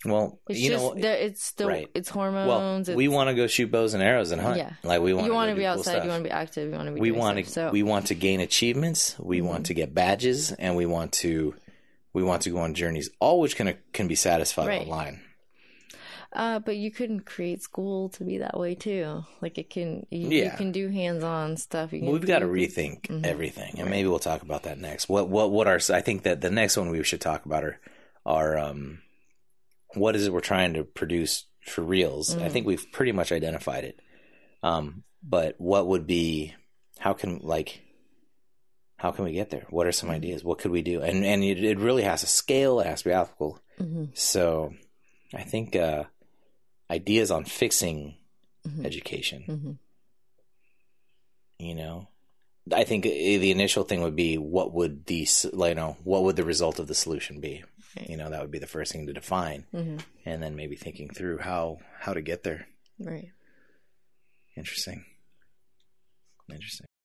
Well, it's you just, know... The, it's the, right. It's hormones. Well, it's, we want to go shoot bows and arrows and hunt. Yeah. Like, we want you wanna to be outside, cool you want to be active, you want to be we want stuff, to, so. We want to gain achievements, we mm-hmm. want to get badges, and we want to we want to go on journeys, all which can, can be satisfied right. online. Uh, but you couldn't create school to be that way too. Like it can, you, yeah. you can do hands-on stuff. You can We've do got to rethink mm-hmm. everything, and right. maybe we'll talk about that next. What, what, what are? I think that the next one we should talk about are, are um, what is it we're trying to produce for reels? Mm-hmm. I think we've pretty much identified it. Um, but what would be? How can like? How can we get there? What are some ideas? What could we do? And and it, it really has to scale. It has to be applicable. Mm-hmm. So, I think. Uh, Ideas on fixing mm-hmm. education. Mm-hmm. You know, I think the initial thing would be what would the you know what would the result of the solution be? Right. You know, that would be the first thing to define, mm-hmm. and then maybe thinking through how how to get there. Right. Interesting. Interesting.